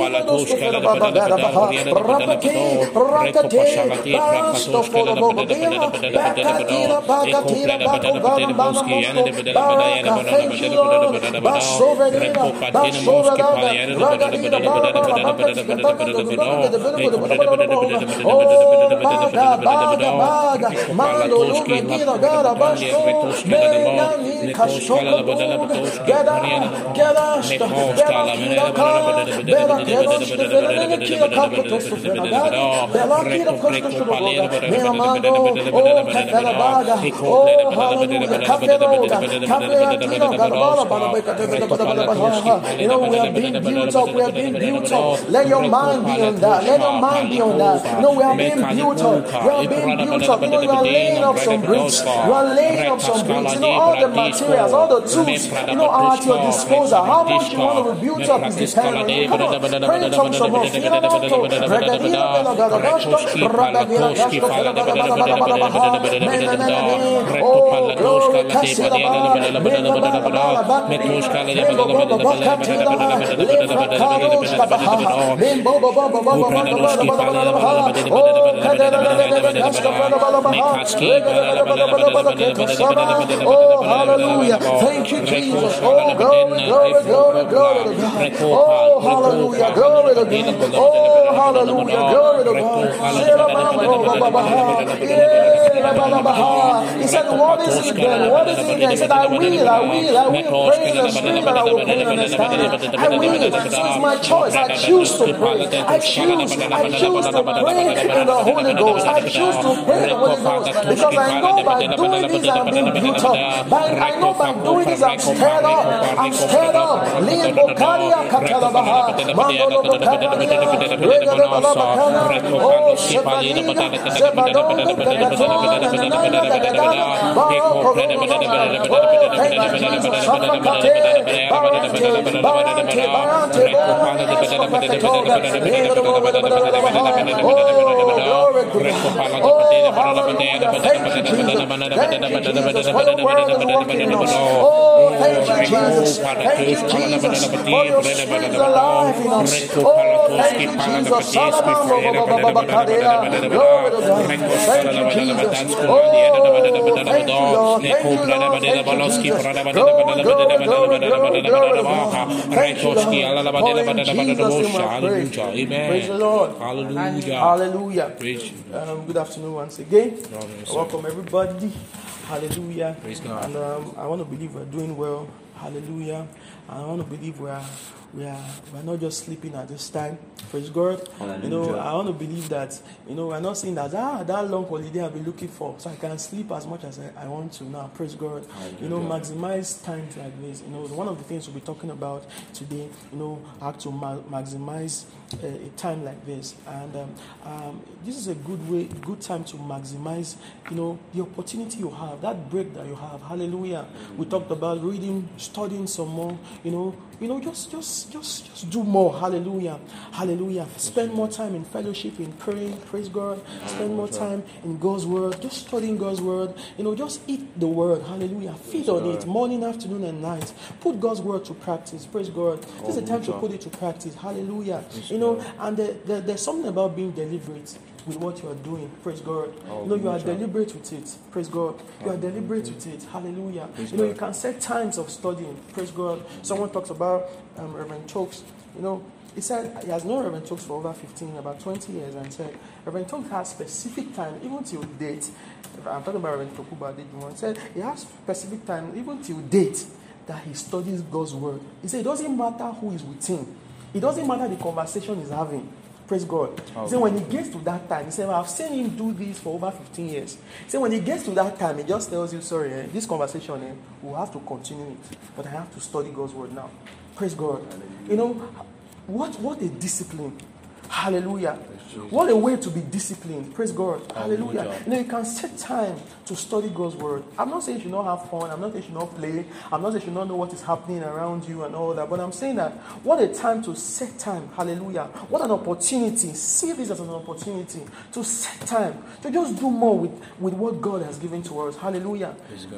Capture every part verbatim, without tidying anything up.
Let your mind be on that. Let your mind be on that. No, we are being built up. We are being built up. You are laying up some bricks. You are laying up some bricks. You know, all the materials, all the tools, you know, are at your disposal. How much you want to build up is dependent. Come on, pray in tongues of us. Oh, glory, oh, hallelujah. Thank you, Jesus. Oh, glory, glory, glory, glory to God. Oh, hallelujah. Glory to God. Oh, hallelujah. Glory to God. He said, what is it then? What is it then? He said, I will, I will, I will praise and scream, and I will pray and understand. I will. So it's my choice. I choose to pray. I choose. I choose to pray in the Holy Ghost. I choose to pray in the Holy Ghost. Because I know by doing this, I'm being built up. By, I know by doing this, I'm stirred up. I'm stirred up. Lean Bocaria Catalabaha, Mando Bocaria, Rega de Balabacana, O Shepanina, Zebadon, Begaton, and another Begadana, Barco, Sabacate, Barante, Barante, Barante, Barante, Barante, Barante, Thank you, Jesus, for the world is working in us. Oh, thank you, Jesus. Thank you, Jesus, for your spirit alive in us. Oh, thank you, Jesus. Glory to God. Thank you, Jesus. Oh, thank you, Lord. Thank you, Lord. Thank you, Jesus. Glory, glory, glory, glory, glory to God. Thank you, Lord. For in Jesus' name I pray. Praise the Lord. Hallelujah. Hallelujah. Um, good afternoon once again. Welcome, everybody. Hallelujah. Praise God. And um, I want to believe we're doing well. Hallelujah. And I want to believe we're we are we're not just sleeping at this time. Praise God. Hallelujah. You know, I want to believe that, you know, we're not saying that ah, that long holiday I've been looking for, so I can sleep as much as I, I want to now. Praise God. Hallelujah. You know, maximize times like this. You know, one of the things we'll be talking about today, you know, how to ma- maximize a, a time like this. And um, um, this is a good way, good time to maximize, you know, the opportunity you have, that break that you have. Hallelujah. We talked about reading, studying some more, you know, you know, just, just, just, just do more. Hallelujah. Hallelujah. Spend more time in fellowship, in praying. Praise God. Spend more time in God's word. Just studying God's word. You know, just eat the word. Hallelujah. Feed on it morning, afternoon, and night. Put God's word to practice. Praise God. This is the time to put it to practice. Hallelujah. You know, and the, the, there's something about being deliberate with what you are doing. Praise God. You know, you are deliberate with it. Praise God. You are deliberate with it. Hallelujah. You know, you can set times of studying. Praise God. Someone talks about um, Reverend Chokes. You know, he said he has known Reverend Chokes for over fifteen, about twenty years, and said Reverend Chokes has specific time, even till date. I'm talking about Reverend Tokuba Adejuwon. He said he has specific time, even till date, that he studies God's word. He said it doesn't matter who is with him. It doesn't matter the conversation he's having. Praise God. Oh, he said when he gets to that time, he said, I've seen him do this for over fifteen years. He said when he gets to that time, he just tells you, sorry, eh, this conversation, eh, we'll have to continue it, but I have to study God's word now. Praise God. Hallelujah. You know, what, what a discipline. Hallelujah. What a way to be disciplined. Praise God. Hallelujah. Hallelujah. You know, you can set time to study God's word. I'm not saying you should not have fun. I'm not saying you should not play. I'm not saying you should not know what is happening around you and all that. But I'm saying that what a time to set time. Hallelujah. What an opportunity. See this as an opportunity to set time. To just do more with, with what God has given to us. Hallelujah.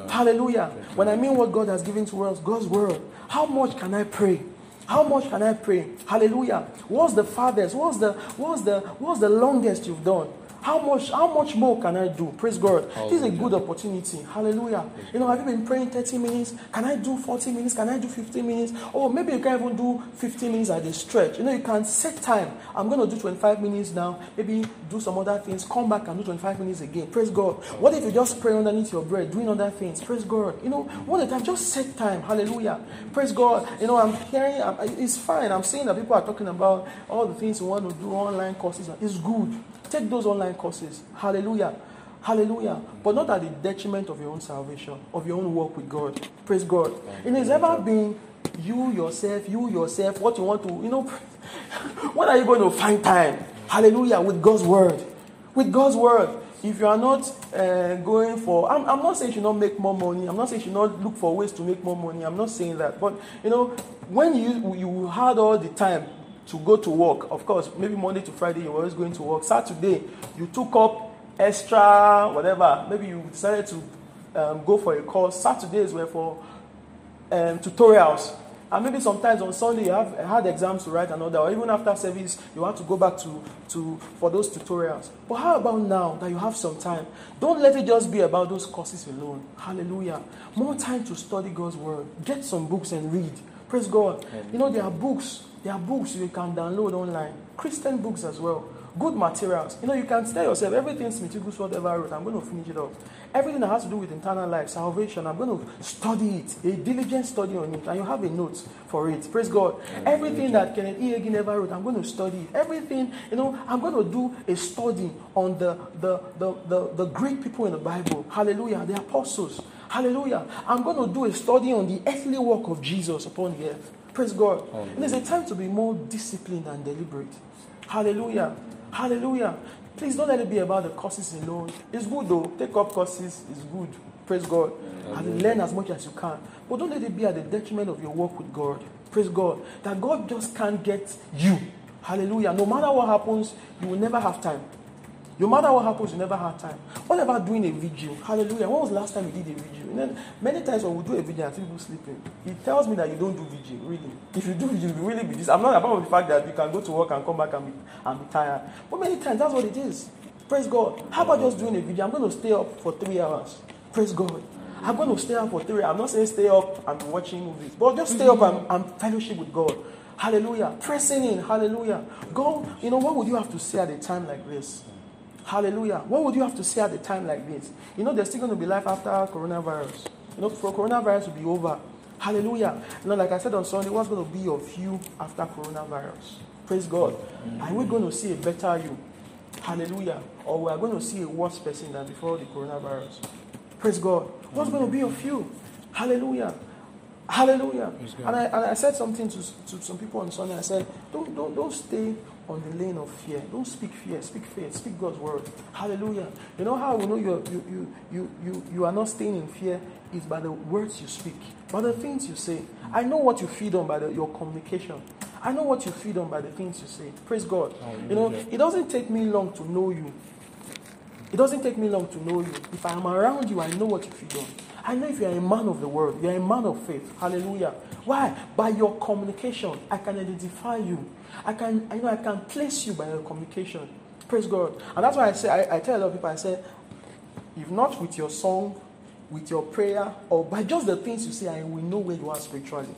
Hallelujah. When I mean what God has given to us, God's word, how much can I pray? How much can I pray? Hallelujah. What's the farthest? What's the what's the what's the longest you've done? How much how much more can I do? Praise God. Hallelujah. This is a good opportunity. Hallelujah. You know, have you been praying thirty minutes? Can I do forty minutes? Can I do fifteen minutes? Or maybe you can even do fifteen minutes at a stretch. You know, you can set time. I'm going to do twenty-five minutes now. Maybe do some other things. Come back and do twenty-five minutes again. Praise God. What if you just pray underneath your bread, doing other things? Praise God. You know, all the time, just set time. Hallelujah. Praise God. You know, I'm hearing, I'm, it's fine. I'm seeing that people are talking about all the things you want to do, online courses. It's good. Take those online courses. Hallelujah. Hallelujah. But not at the detriment of your own salvation, of your own walk with God. Praise God. It has ever been you, yourself, you, yourself, what you want to, you know, when are you going to find time? Hallelujah. With God's word. With God's word. If you are not uh, going for, I'm, I'm not saying you should not make more money. I'm not saying you should not look for ways to make more money. I'm not saying that. But, you know, when you, you had all the time to go to work, of course, maybe Monday to Friday you were always going to work. Saturday, you took up extra, whatever. Maybe you decided to um, go for a course. Saturdays were for um, tutorials. And maybe sometimes on Sunday you have had exams to write another, or even after service, you want to go back to, to for those tutorials. But how about now that you have some time? Don't let it just be about those courses alone. Hallelujah. More time to study God's word. Get some books and read. Praise God. Amen. You know, there are books. There are books you can download online, Christian books as well, good materials. You know, you can tell yourself, everything Smith Wigglesworth ever wrote, I'm going to finish it up. Everything that has to do with internal life, salvation, I'm going to study it, a diligent study on it, and you have a note for it. Praise God. And everything that Kenneth E. Hagin ever wrote, I'm going to study it. Everything, you know, I'm going to do a study on the, the, the, the, the great people in the Bible. Hallelujah, the apostles. Hallelujah. I'm going to do a study on the earthly work of Jesus upon the earth. Praise God. Amen. And there's a time to be more disciplined and deliberate. Hallelujah. Hallelujah. Please don't let it be about the courses alone. It's good though. Take up courses. It's good. Praise God. Amen. And learn as much as you can. But don't let it be at the detriment of your work with God. Praise God. That God just can't get you. Hallelujah. No matter what happens, you will never have time. No matter what happens, you never have time. What about doing a video? Hallelujah. When was the last time you did a video? And then many times when we do a video and people sleeping, it tells me that you don't do video, really. If you do video, you really be this. I'm not about the fact that you can go to work and come back and be, and be tired. But many times, that's what it is. Praise God. How about just doing a video? I'm going to stay up for three hours. Praise God. I'm going to stay up for three hours. I'm not saying stay up and be watching movies, but just stay up and, and fellowship with God. Hallelujah. Pressing in. Hallelujah. God, you know, what would you have to say at a time like this? Hallelujah. What would you have to say at a time like this? You know, there's still going to be life after coronavirus. You know, for coronavirus to be over. Hallelujah. You know, like I said on Sunday, what's going to be of you after coronavirus? Praise God. Mm-hmm. Are we going to see a better you? Hallelujah. Or we are going to see a worse person than before the coronavirus? Praise God. What's mm-hmm. going to be of you? Hallelujah. Hallelujah. And I, and I said something to, to some people on Sunday. I said, don't, don't, don't stay on the lane of fear. Don't speak fear. Speak faith. Speak God's word. Hallelujah. You know how we know you you you you you you are not staying in fear is by the words you speak, by the things you say. I know what you feed on by the, your communication. I know what you feed on by the things you say. Praise God. Hallelujah. You know, it doesn't take me long to know you. It doesn't take me long to know you. If I am around you, I know what you feed on. I know if you are a man of the word, you are a man of faith. Hallelujah. Why? By your communication, I can identify you. I can, you know, I can place you by your communication. Praise God. And that's why I say, I, I tell a lot of people, I say, if not with your song, with your prayer, or by just the things you say, I will know where you are spiritually.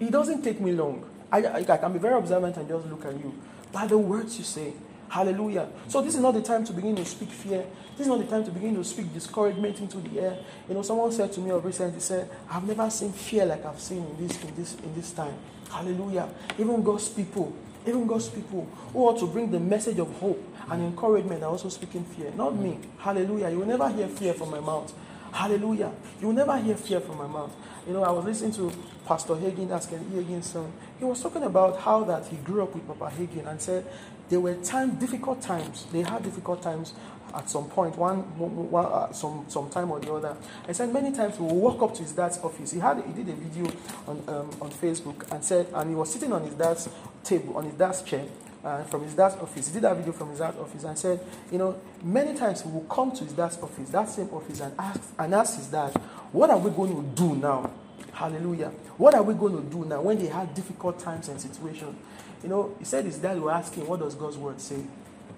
It doesn't take me long. I, I, I can be very observant and just look at you. By the words you say. Hallelujah. So this is not the time to begin to speak fear. This is not the time to begin to speak discouragement into the air. You know, someone said to me recently, said, I've never seen fear like I've seen in this in this in this time. Hallelujah. Even God's people, even God's people who ought to bring the message of hope and encouragement are also speaking fear. Not me. Hallelujah. You will never hear fear from my mouth. Hallelujah. You will never hear fear from my mouth. You know, I was listening to Pastor Hagin, that's Kenneth E. Hagin's son. He was talking about how that he grew up with Papa Hagin and said there were time, difficult times. They had difficult times at some point, one, one uh, some, some time or the other. I said many times we would walk up to his dad's office. He had he did a video on um, on Facebook and said, and he was sitting on his dad's table, on his dad's chair, uh, from his dad's office. He did that video from his dad's office and said, you know, many times we would come to his dad's office, that same office, and ask and ask his dad, what are we going to do now? Hallelujah. What are we going to do now when they have difficult times and situations? You know, he said his dad were asking, what does God's word say?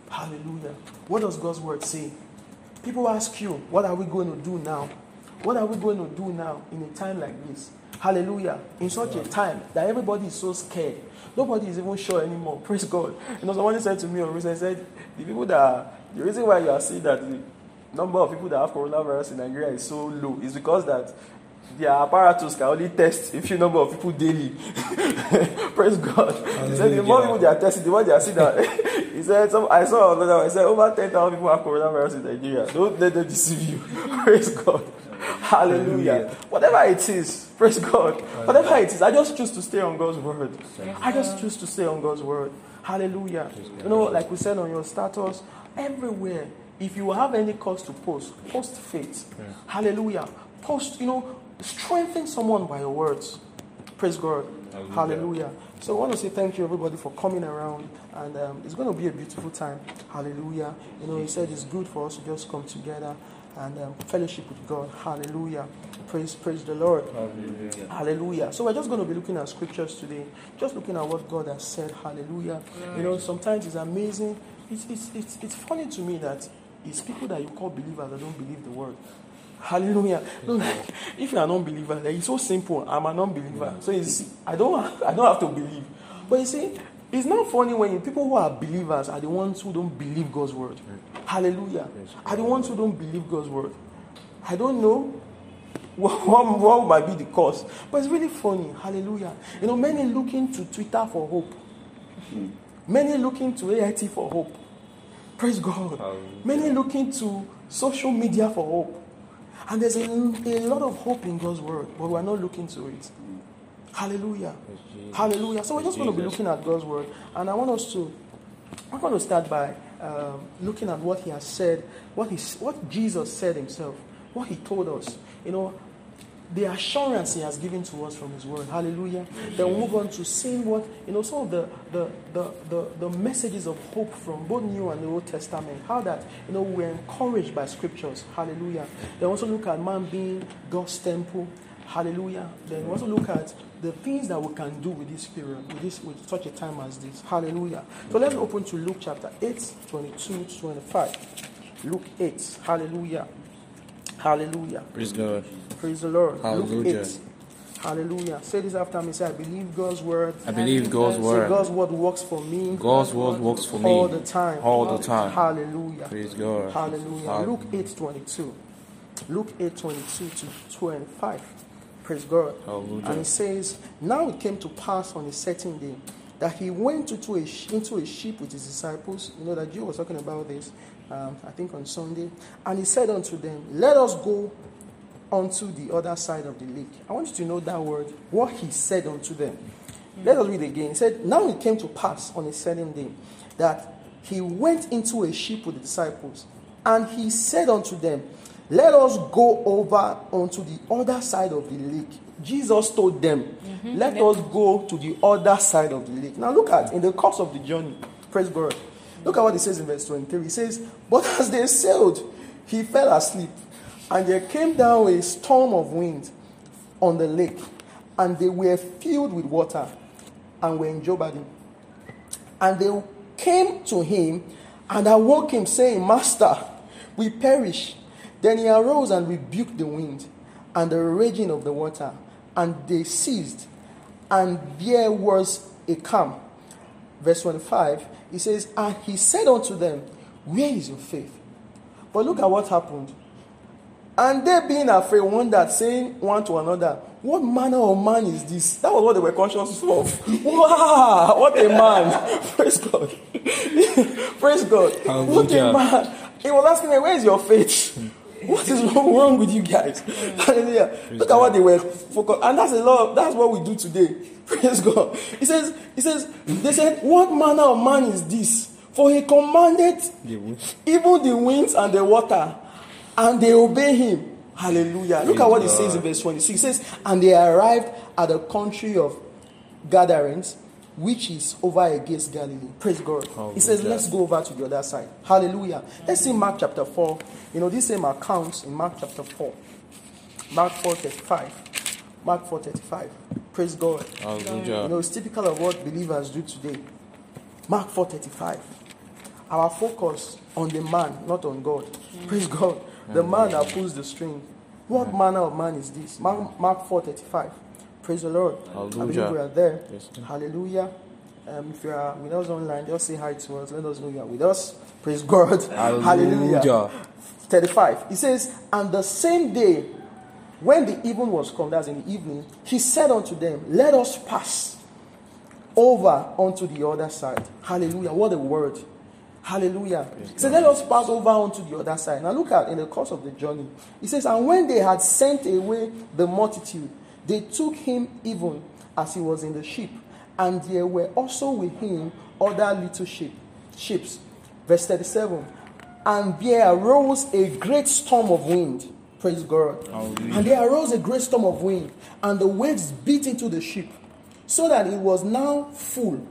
Hallelujah. What does God's word say? People ask you, what are we going to do now? What are we going to do now in a time like this? Hallelujah. In such a time that everybody is so scared. Nobody is even sure anymore. Praise God. You know, someone said to me on recently, said, the people that are, the reason why you are seeing that the number of people that have coronavirus in Nigeria is so low is because that their apparatus can only test a few number of people daily. Praise God. He said the more people they are testing, the more they are seeing that. He said, some, I saw another one. He said, over ten thousand people have coronavirus in Nigeria. Don't let them deceive you. Praise God. Hallelujah. Hallelujah. Whatever it is, praise God. Hallelujah. Whatever it is, I just choose to stay on God's word. I just choose to stay on God's word. Hallelujah. You know, like we said on your status, everywhere, if you have any cause to post, post faith. Yes. Hallelujah. Post, you know, strengthen someone by your words. Praise God. Hallelujah. Hallelujah. So I want to say thank you, everybody, for coming around. And um, it's going to be a beautiful time. Hallelujah. You know, he said it's good for us to just come together and um, fellowship with God. Hallelujah. Praise praise the Lord. Hallelujah. Hallelujah. So we're just going to be looking at scriptures today. Just looking at what God has said. Hallelujah. Right. You know, sometimes it's amazing. It's, it's, it's, it's funny to me that it's people that you call believers that don't believe the word. Hallelujah. No, like, if you're an unbeliever, like, it's so simple. I'm an unbeliever. Yeah. So it's, I don't have, I don't have to believe. But you see, it's not funny when people who are believers are the ones who don't believe God's word. Yeah. Hallelujah. Yes. Are the ones who don't believe God's word. I don't know what, what, what might be the cause. But it's really funny. Hallelujah. You know, many looking to Twitter for hope. Mm-hmm. Many looking to A I T for hope. Praise God. Hallelujah. Many looking to social media for hope. And there's a, a lot of hope in God's word, but we're not looking to it. Hallelujah. Hallelujah. So we're just going to be looking at God's word. And I want us to, I'm going to start by um, looking at what he has said, what, he, what Jesus said himself, what he told us. You know, the assurance he has given to us from his word. Hallelujah. Then we'll move on to seeing what, you know, some of the, the, the, the, the messages of hope from both New and the Old Testament. How that, you know, we're encouraged by scriptures. Hallelujah. Then also look at man being God's temple. Hallelujah. Then also look at the things that we can do with this period, with this, with such a time as this. Hallelujah. So let's open to Luke chapter eight, twenty-two to twenty-five. Luke eight. Hallelujah. Hallelujah. Praise God. Praise the Lord. Hallelujah. Hallelujah. Say this after me. Say, I believe God's word. I believe God's word. Say, God's word works for me. God's word works for me. All the time. All the time. Hallelujah. Praise God. Hallelujah. Hallelujah. Luke eight twenty-two. Luke eight twenty-two to twenty-five. Praise God. Hallelujah. And it says, now it came to pass on a certain day that he went into a, into a ship with his disciples. You know that Joe was talking about this, um, I think on Sunday. And he said unto them, let us go unto the other side of the lake. I want you to know that word, what he said unto them. Mm-hmm. Let us read again. He said, now it came to pass on a certain day that he went into a ship with the disciples, and he said unto them, let us go over unto the other side of the lake. Jesus told them, mm-hmm. let us go to the other side of the lake. Now look at, in the course of the journey, praise God, look at what it says in verse twenty-three. It says, but as they sailed, he fell asleep. And there came down a storm of wind on the lake, and they were filled with water, and were in jeopardy. And they came to him, and awoke him, saying, Master, we perish. Then he arose and rebuked the wind, and the raging of the water, and they ceased, and there was a calm. Verse twenty-five, he says, and he said unto them, where is your faith? But look at what happened. And they being afraid, wondered, saying one to another, what manner of man is this? That was what they were conscious of. Wow, what a man. Praise God. Praise God. Hallelujah. What a man. He was asking them, where is your faith? What is wrong with you guys? Hallelujah. Look at what they were focused. And that's a lot of, that's what we do today. Praise God. He says, he says, they said, what manner of man is this? For he commanded even the winds and the water, and they obey him. Hallelujah. Look at what it says in verse twenty-six. It says, and they arrived at the country of Gadarenes, which is over against Galilee. Praise God. Hallelujah. It says, let's go over to the other side. Hallelujah. Let's see Mark chapter four. You know, this same account in Mark chapter four. Mark four, verse five. Mark four thirty-five. Praise God. Hallelujah. You know, it's typical of what believers do today. Mark four thirty-five. Our focus on the man, not on God. Mm. Praise God. The Amen. Man that pulls the string. What Amen. Manner of man is this? Mark, Mark four thirty-five. Praise the Lord. Hallelujah. I believe we are there. Yes. Hallelujah. Um, if you are with us online, just say hi to us. Let us know you are with us. Praise God. Hallelujah. Hallelujah. thirty-five. It says, and the same day, when the even was come, that's in the evening, he said unto them, let us pass over unto the other side. Hallelujah. What a word. Hallelujah. He said, let us pass over unto the other side. Now look at, in the course of the journey, it says, and when they had sent away the multitude, they took him even as he was in the ship. And there were also with him other little sheep, ships. Verse thirty-seven. And there arose a great storm of wind. Praise God. Hallelujah. And there arose a great storm of wind, and the waves beat into the ship, so that it was now full.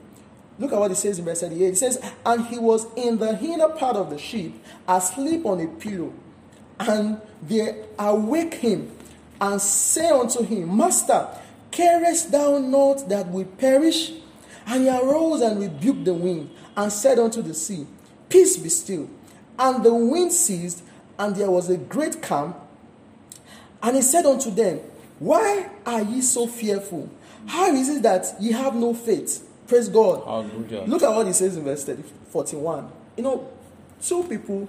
Look at what it says in verse thirty-eight. It says, and he was in the inner part of the ship, asleep on a pillow. And they awake him, and say unto him, Master, carest thou not that we perish? And he arose and rebuked the wind, and said unto the sea, Peace be still. And the wind ceased, and there was a great calm. And he said unto them, Why are ye so fearful? How is it that ye have no faith? Praise God. Hallelujah. Look at what he says in verse forty-one. You know, two people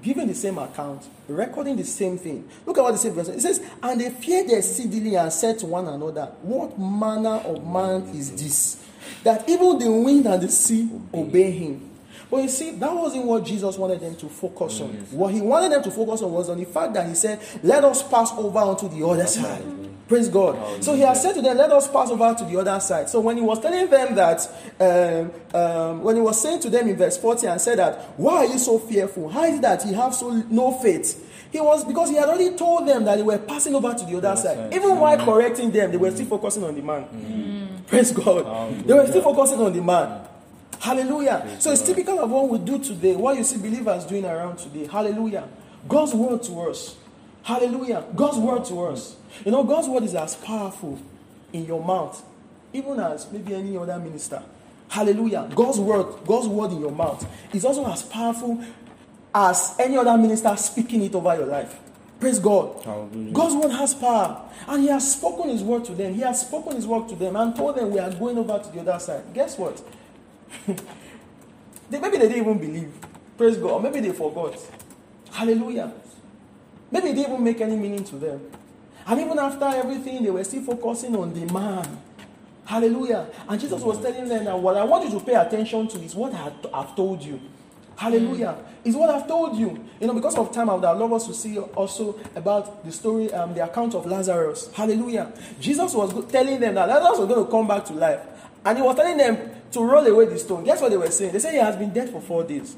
giving the same account, recording the same thing. Look at what it says in verse. It says, and they feared exceedingly and said to one another, What manner of man is this, that even the wind and the sea obey him? But you see, that wasn't what Jesus wanted them to focus on. Mm-hmm. What he wanted them to focus on was on the fact that he said, let us pass over onto the other side. Mm-hmm. Praise God. Mm-hmm. So he has said to them, let us pass over to the other side. So when he was telling them that, um, um, when he was saying to them in verse forty and said that, why are you so fearful? How is it that you have so no faith? He was, because he had already told them that they were passing over to the other That's side. Right. Even mm-hmm. while correcting them, they were still focusing on the man. Mm-hmm. Praise God. Hallelujah. They were still focusing on the man. Hallelujah. Praise so it's God. Typical of what we do today, what you see believers doing around today. Hallelujah. God's word to us. Hallelujah. God's word to us. You know, God's word is as powerful in your mouth, even as maybe any other minister. Hallelujah. God's word, God's word in your mouth is also as powerful as any other minister speaking it over your life. Praise God. Hallelujah. God's word has power. And he has spoken his word to them. He has spoken his word to them and told them we are going over to the other side. Guess what? they, maybe they didn't even believe. Praise God. Or maybe they forgot. Hallelujah. Maybe they didn't even make any meaning to them. And even after everything, they were still focusing on the man. Hallelujah. And Jesus was telling them that what I want you to pay attention to is what I, I've told you. Hallelujah. It's what I've told you. You know, because of time, I would love us to see also about the story, um, the account of Lazarus. Hallelujah. Jesus was telling them that Lazarus was going to come back to life. And he was telling them to roll away the stone. Guess what they were saying? They said he has been dead for four days.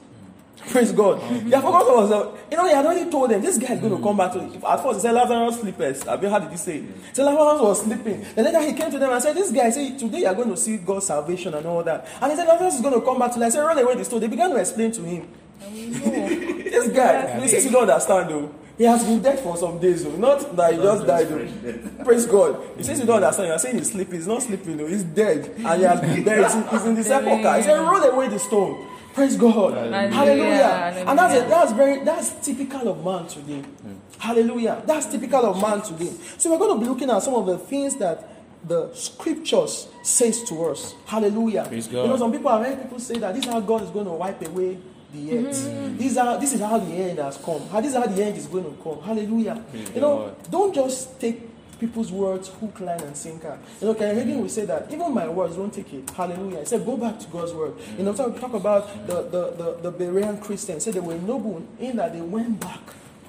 Praise God. They had forgotten what was up. You know, he had already told them, this guy is going to come back to life. At first, he said, Lazarus sleepers. Have you heard it say? So Lazarus was sleeping. And later he came to them and said, this guy, say, today you are going to see God's salvation and all that. And he said, Lazarus is going to come back to life. I said, roll away the stone. They began to explain to him. This guy, this is you don't understand though. He has been dead for some days, though. Not that he just died, though. Praise God. He says you don't understand. You are saying he's sleeping. He's not sleeping, though. He's dead. And he has been dead. He's in, he's in the sepulchre. He said, roll away the stone. Praise God. Hallelujah. Hallelujah. Hallelujah. And that's, a, that's, very, that's typical of man today. Yeah. Hallelujah. That's typical of man today. So we're going to be looking at some of the things that the scriptures says to us. Hallelujah. Praise God. You know, some people, I've heard people say that this is how God is going to wipe away the end. Mm-hmm. These are this is how the end has come. This is how the end is going to come. Hallelujah. Praise you know, God. Don't just take people's words hook, line, and sinker. You know, Ken Hagin will say that even my words don't take it. Hallelujah. He said, go back to God's word. Mm-hmm. You know, so we talk about the the the, the Berean Christians. Said they were noble in that they went back.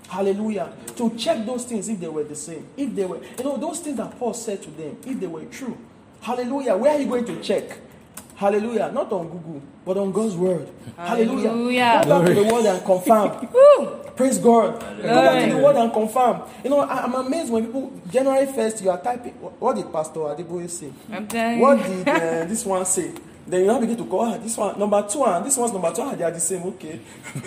Hallelujah. To check those things if they were the same. If they were, you know, those things that Paul said to them, if they were true. Hallelujah. Where are you going to check? Hallelujah. Not on Google, but on God's word. Hallelujah. Hallelujah. Go back to the word and confirm. Praise God. Hallelujah. Go back to the word and confirm. You know, I, I'm amazed when people, January first, you are typing, what, what did Pastor Adeboye say? I'm telling you. What did uh, this one say? Then you now begin to go, ah, this one, number two, and this one's number two, and they are the same. Okay.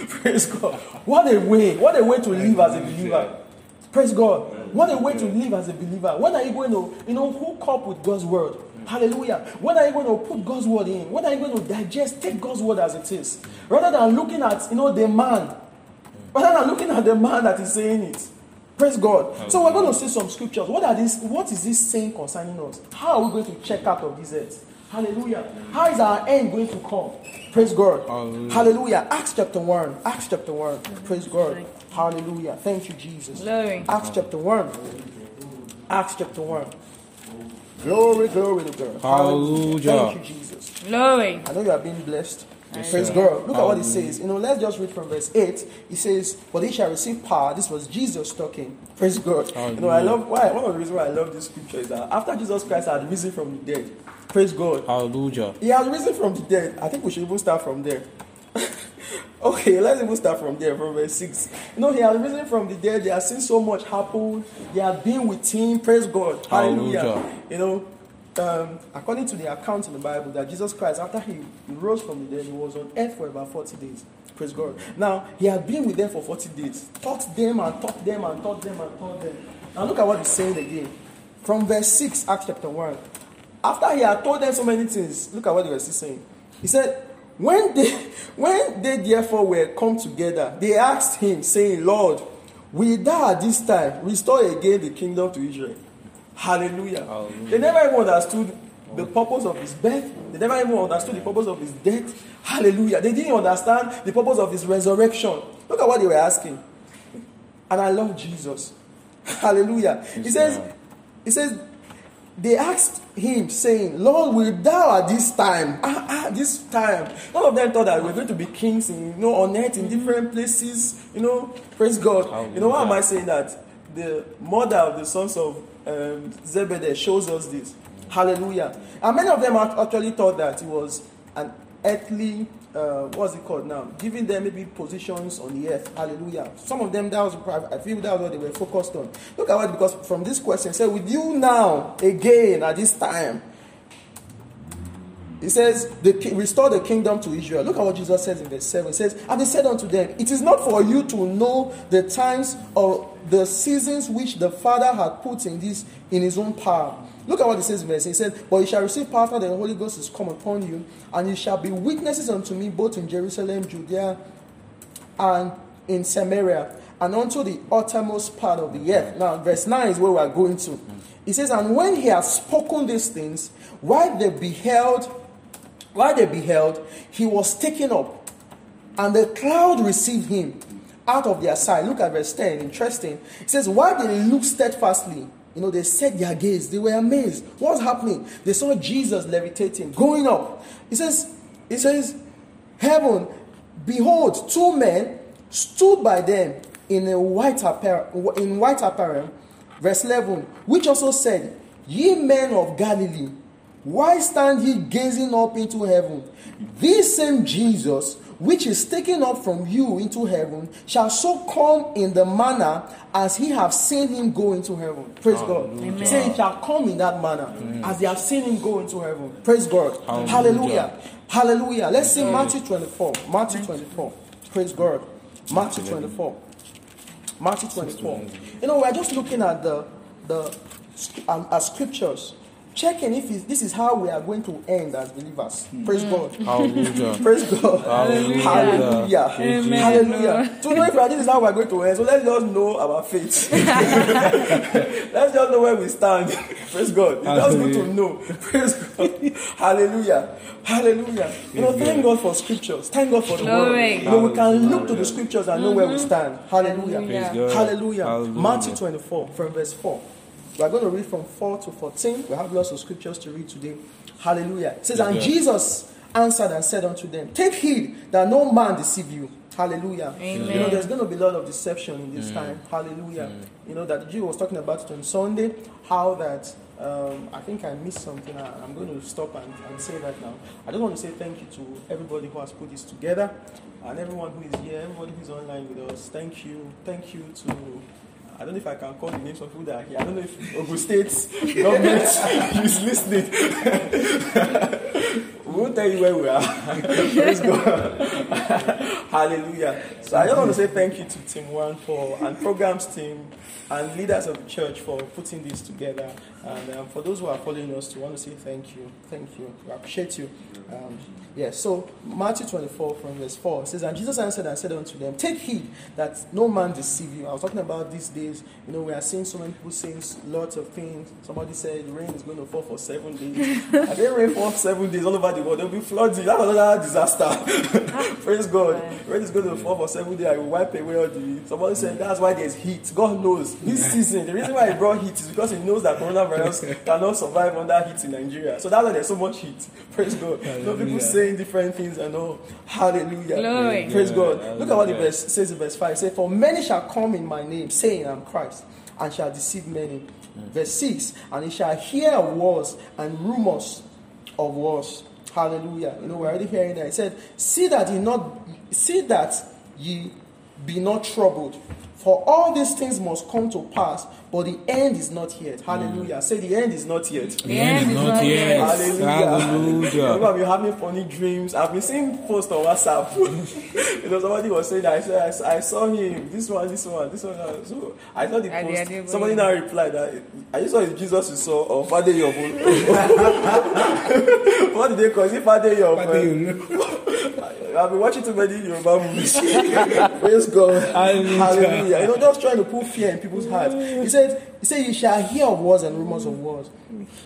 Praise God. What a way. What a way to live as a believer. Praise God. Amen. What a way to live as a believer. When are you going to, you know, hook up with God's word? Mm. Hallelujah. When are you going to put God's word in? When are you going to digest, take God's word as it is? Rather than looking at, you know, the man. Rather than looking at the man that is saying it. Praise God. Okay. So we're going to see some scriptures. What are these? What is this saying concerning us? How are we going to check out of this earth? Hallelujah. Mm. How is our end going to come? Praise God. Hallelujah. Hallelujah. Acts chapter one. Acts chapter one. Praise God. Hallelujah. Thank you, Jesus. Glory. Acts chapter one. Acts chapter one. Glory, glory to God. Hallelujah. Thank you, Jesus. Glory. I know you are being blessed. Yes, praise sir. God. Look Hallelujah. At what it says. You know, let's just read from verse eight. It says, "For they shall receive power." This was Jesus talking. Praise God. Hallelujah. You know, I love why one of the reasons why I love this scripture is that after Jesus Christ had risen from the dead, praise God. Hallelujah. He has risen from the dead. I think we should even start from there. Okay, let's even start from there, from verse six. You know, he has risen from the dead. They have seen so much happen. They have been with him. Praise God. Hallelujah. Hallelujah. You know, um, according to the account in the Bible, that Jesus Christ, after he rose from the dead, he was on earth for about forty days. Praise God. Now, he had been with them for forty days. Taught them and taught them and taught them and taught them. Now, look at what he's saying again. From verse six, Acts chapter one. After he had told them so many things, look at what he was saying. He said, When they, when they therefore were come together, they asked him, saying, "Lord, will thou at this time restore again the kingdom to Israel?" Hallelujah. Hallelujah. They never even understood the purpose of his birth. They never even understood the purpose of his death. Hallelujah. They didn't understand the purpose of his resurrection. Look at what they were asking. And I love Jesus. Hallelujah. He says, he says, they asked him, saying, "Lord, will thou at this time?" Ah, ah, this time. None of them thought that we were going to be kings in, you know, on earth in different places. You know, praise God. Hallelujah. You know, why am I saying that? The mother of the sons of um, Zebedee shows us this. Hallelujah. And many of them actually thought that it was an earthly, uh, what's it called now? Giving them maybe positions on the earth. Hallelujah. Some of them, that was private. I feel that was what they were focused on. Look at what, because from this question, it said, "With you now, again, at this time." It says, the, "Restore the kingdom to Israel." Look at what Jesus says in verse seven. It says, "And they said unto them, It is not for you to know the times or the seasons which the Father hath put in this in his own power." Look at what it says in verse eight. It says, "But you shall receive power after the Holy Ghost is come upon you, and you shall be witnesses unto me both in Jerusalem, Judea, and in Samaria, and unto the uttermost part of the earth." Now, verse nine is where we are going to. It says, "And when he had spoken these things, while they beheld, while they beheld, he was taken up, and the cloud received him out of their sight." Look at verse ten. Interesting. It says, "While they looked steadfastly," you know, they set their gaze. They were amazed. What's happening? They saw Jesus levitating, going up. It says, it says, "Heaven, behold, two men stood by them in a white apparel, in white apparel. Verse eleven, "Which also said, Ye men of Galilee, why stand ye gazing up into heaven? This same Jesus, which is taken up from you into heaven, shall so come in the manner as he have seen him go into heaven." Praise Hallelujah. God. He said, "It shall come in that manner Amen. As they have seen him go into heaven." Praise God. Hallelujah. Hallelujah. Hallelujah. Let's see Matthew twenty-four. Matthew twenty-four. Praise God. Matthew twenty-four. Matthew twenty-four. You know, we're just looking at the the um, at scriptures, checking if it's, this is how we are going to end as believers. Praise mm. God. Hallelujah. Praise God. Hallelujah. Hallelujah. Hallelujah. Hallelujah. To know if this is how we are going to end, so let's just know our faith. Let's just know where we stand. Praise God. It's just good to know. Praise God. Hallelujah. Hallelujah. You know, thank God for scriptures. Thank God for the word. You know, we can look to the scriptures and know where we stand. Hallelujah. Hallelujah. Hallelujah. Hallelujah. Matthew twenty-four, from verse four. We are going to read from four to fourteen. We have lots of scriptures to read today. Hallelujah. It says, "And Jesus answered and said unto them, Take heed that no man deceive you." Hallelujah. Amen. You know, there's going to be a lot of deception in this mm. time. Hallelujah. Mm. You know, that Jew was talking about it on Sunday, how that, um, I think I missed something. I, I'm going to stop and, and say that now. I just want to say thank you to everybody who has put this together and everyone who is here, everybody who is online with us. Thank you. Thank you to... I don't know if I can call the names of who that are here. I don't know if Ogun State government is listening. We'll tell you where we are. Let's go. Hallelujah. So I just want to say thank you to Team One for and programs team and leaders of the church for putting this together. And um, for those who are following us, to want to say thank you. Thank you. We appreciate you. Um, yes. Yeah, so Matthew twenty-four from verse four says, "And Jesus answered and said unto them, Take heed that no man deceive you." I was talking about these days. You know, we are seeing so many people saying lots of things. Somebody said rain is going to fall for seven days. I didn't rain for seven days all over the world. They'll be flooding. That was another disaster. Praise God. Rain is going to fall for seven days. I will wipe away all the. Somebody said that's why there's heat. God knows this season. The reason why he brought heat is because he knows that coronavirus cannot survive under heat in Nigeria. So that's why there's so much heat. Praise God. No people saying different things and all. Hallelujah. Glory. Praise God. Hallelujah. Look at what the verse says in verse five. Say, "For many shall come in my name, saying, I am Christ, and shall deceive many." Mm. Verse six, "And he shall hear wars and rumors of wars." Hallelujah. You know, we're already hearing that. It said, "See that ye not see that ye be not troubled. For all these things must come to pass, but the end is not yet." Hallelujah. Mm. Say, the end is not yet. The, the end, end is not, not yet. Hallelujah. Hallelujah. People have been having funny dreams. I've been seeing posts on WhatsApp. You know, somebody was saying that. I said, I saw him. This one, this one, this one. So I saw the I post. Did, did, somebody now replied that, "I just saw it's Jesus you saw on Father Yob." What did they call it? Father Yob. I've been watching too many Yoruba movies. Praise God. Hallelujah. Yeah, you know, just trying to put fear in people's hearts. He says, he says, "You shall hear of wars and rumors of wars."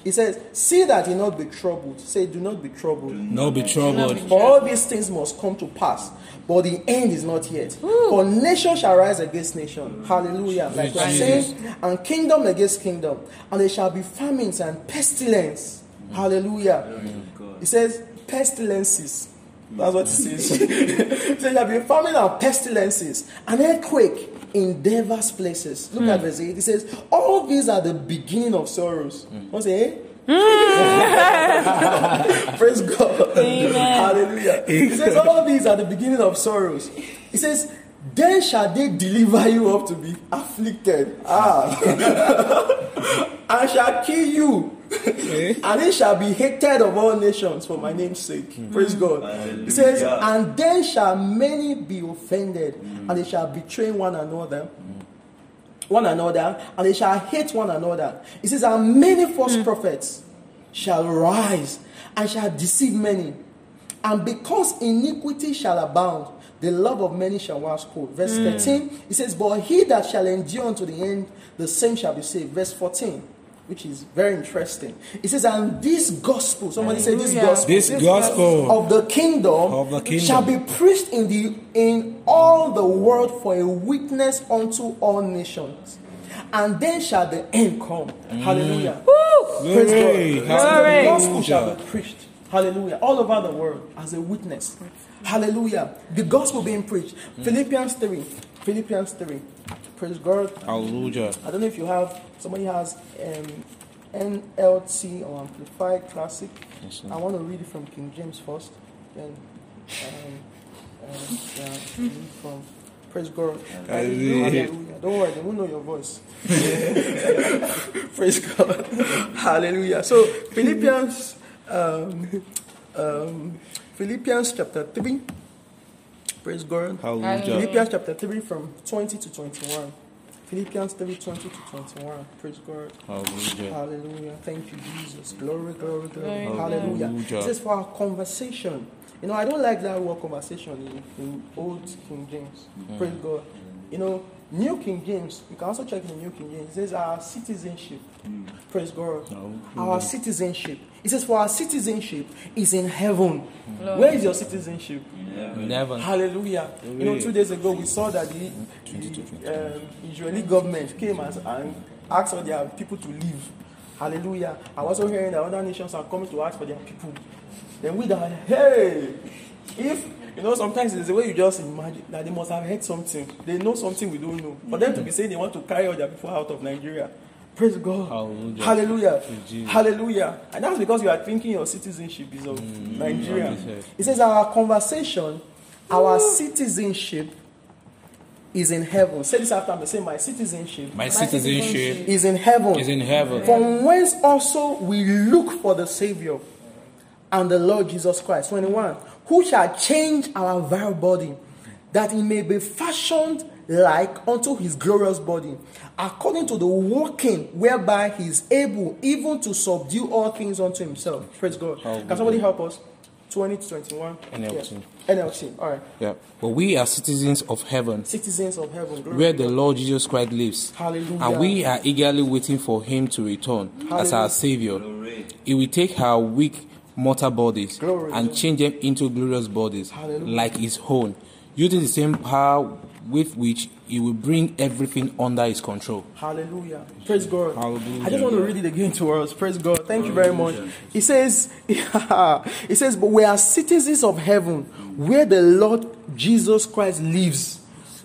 He says, "See that you not be troubled." Say, "Do not be troubled." No, be troubled. "For all these things must come to pass, but the end is not yet." Ooh. "For nation shall rise against nation." Hallelujah. Like we are saying, "And kingdom against kingdom. And there shall be famines and pestilence." Hallelujah. He says, "Pestilences." That's what it says. So there will be famine and pestilences, an earthquake in diverse places. Look mm. at verse eight. It says, "All these are the beginning of sorrows." Mm. What's it? Eh? Mm. Praise God. Amen. Hallelujah. It says, "All these are the beginning of sorrows." It says, "Then shall they deliver you up to be afflicted." Ah. "And shall kill you. Okay. And it shall be hated of all nations for my name's sake." Mm. Praise God. Hallelujah. It says, "And then shall many be offended, mm. and they shall betray one another, mm. one another, and they shall hate one another." It says, "And many false mm. prophets shall rise, and shall deceive many. And because iniquity shall abound, the love of many shall wax cold." Verse mm. thirteen, it says, "But he that shall endure unto the end, the same shall be saved." Verse fourteen, which is very interesting. It says, "And this gospel," somebody say this gospel, this, this gospel of the kingdom, of the kingdom shall be preached in the in all the world for a witness unto all nations, and then shall the end come." Mm. Hallelujah. Woo! Praise Glory. God. Glory. The gospel shall be preached. Hallelujah. All over the world as a witness. Hallelujah. The gospel being preached. Mm. Philippians three. Philippians three. Praise God. Hallelujah. I don't know if you have, somebody has um, N L T or Amplified Classic. Yes, I want to read it from King James first. Then um, um, yeah, from, praise God. Hallelujah. Hallelujah. Don't worry, they won't know your voice. Praise God. Hallelujah. So Philippians, um, um, Philippians chapter three. Praise God. Hallelujah. Philippians chapter three from twenty to twenty-one. Philippians three, twenty to twenty-one. Praise God. Hallelujah. Hallelujah. Thank you, Jesus. Glory, glory, glory. Hallelujah. Hallelujah. It says, "For our conversation." You know, I don't like that word conversation in, in old King James. Mm. Praise God. You know, New King James, you can also check in the New King James. It says, "Our citizenship." Mm. Praise God. No, our citizenship. It says, "For our citizenship is in heaven." Mm. Where is your citizenship? In heaven. Hallelujah. Really? You know, two days ago we saw that the, the um, Israeli government came and, and asked for their people to leave. Hallelujah. I was also hearing that other nations are coming to ask for their people. Then we thought, hey, if you know, sometimes there's a way you just imagine that they must have heard something. They know something we don't know. For them to be saying they want to carry all their people out of Nigeria. Praise God. Hallelujah. Hallelujah. Hallelujah. And that's because you are thinking your citizenship is of mm, Nigeria. It says, "Our conversation, our Ooh. citizenship is in heaven." Say this after me. Say, "My citizenship, my citizenship, citizenship is in heaven. Is in heaven. From whence also we look for the Savior, and the Lord Jesus Christ. twenty-one. Who shall change our vile body, that it may be fashioned like unto his glorious body, according to the working whereby he is able even to subdue all things unto himself. Praise God. How Can somebody do. help us? twenty to twenty-one. N L T. Yeah. N L T. All right. Yeah. But we are citizens of heaven. Citizens of heaven. Glory. Where the Lord Jesus Christ lives. Hallelujah. And we are eagerly waiting for him to return. Hallelujah. As our Savior. Glory. He will take our weak mortal bodies, glory, and change them into glorious bodies. Hallelujah. Like his own, using the same power with which he will bring everything under his control. Hallelujah. Praise God. Hallelujah. I just want to read it again to us. Praise God. Thank Hallelujah. you very much. It says, it says, but we are citizens of heaven, where the Lord Jesus Christ lives.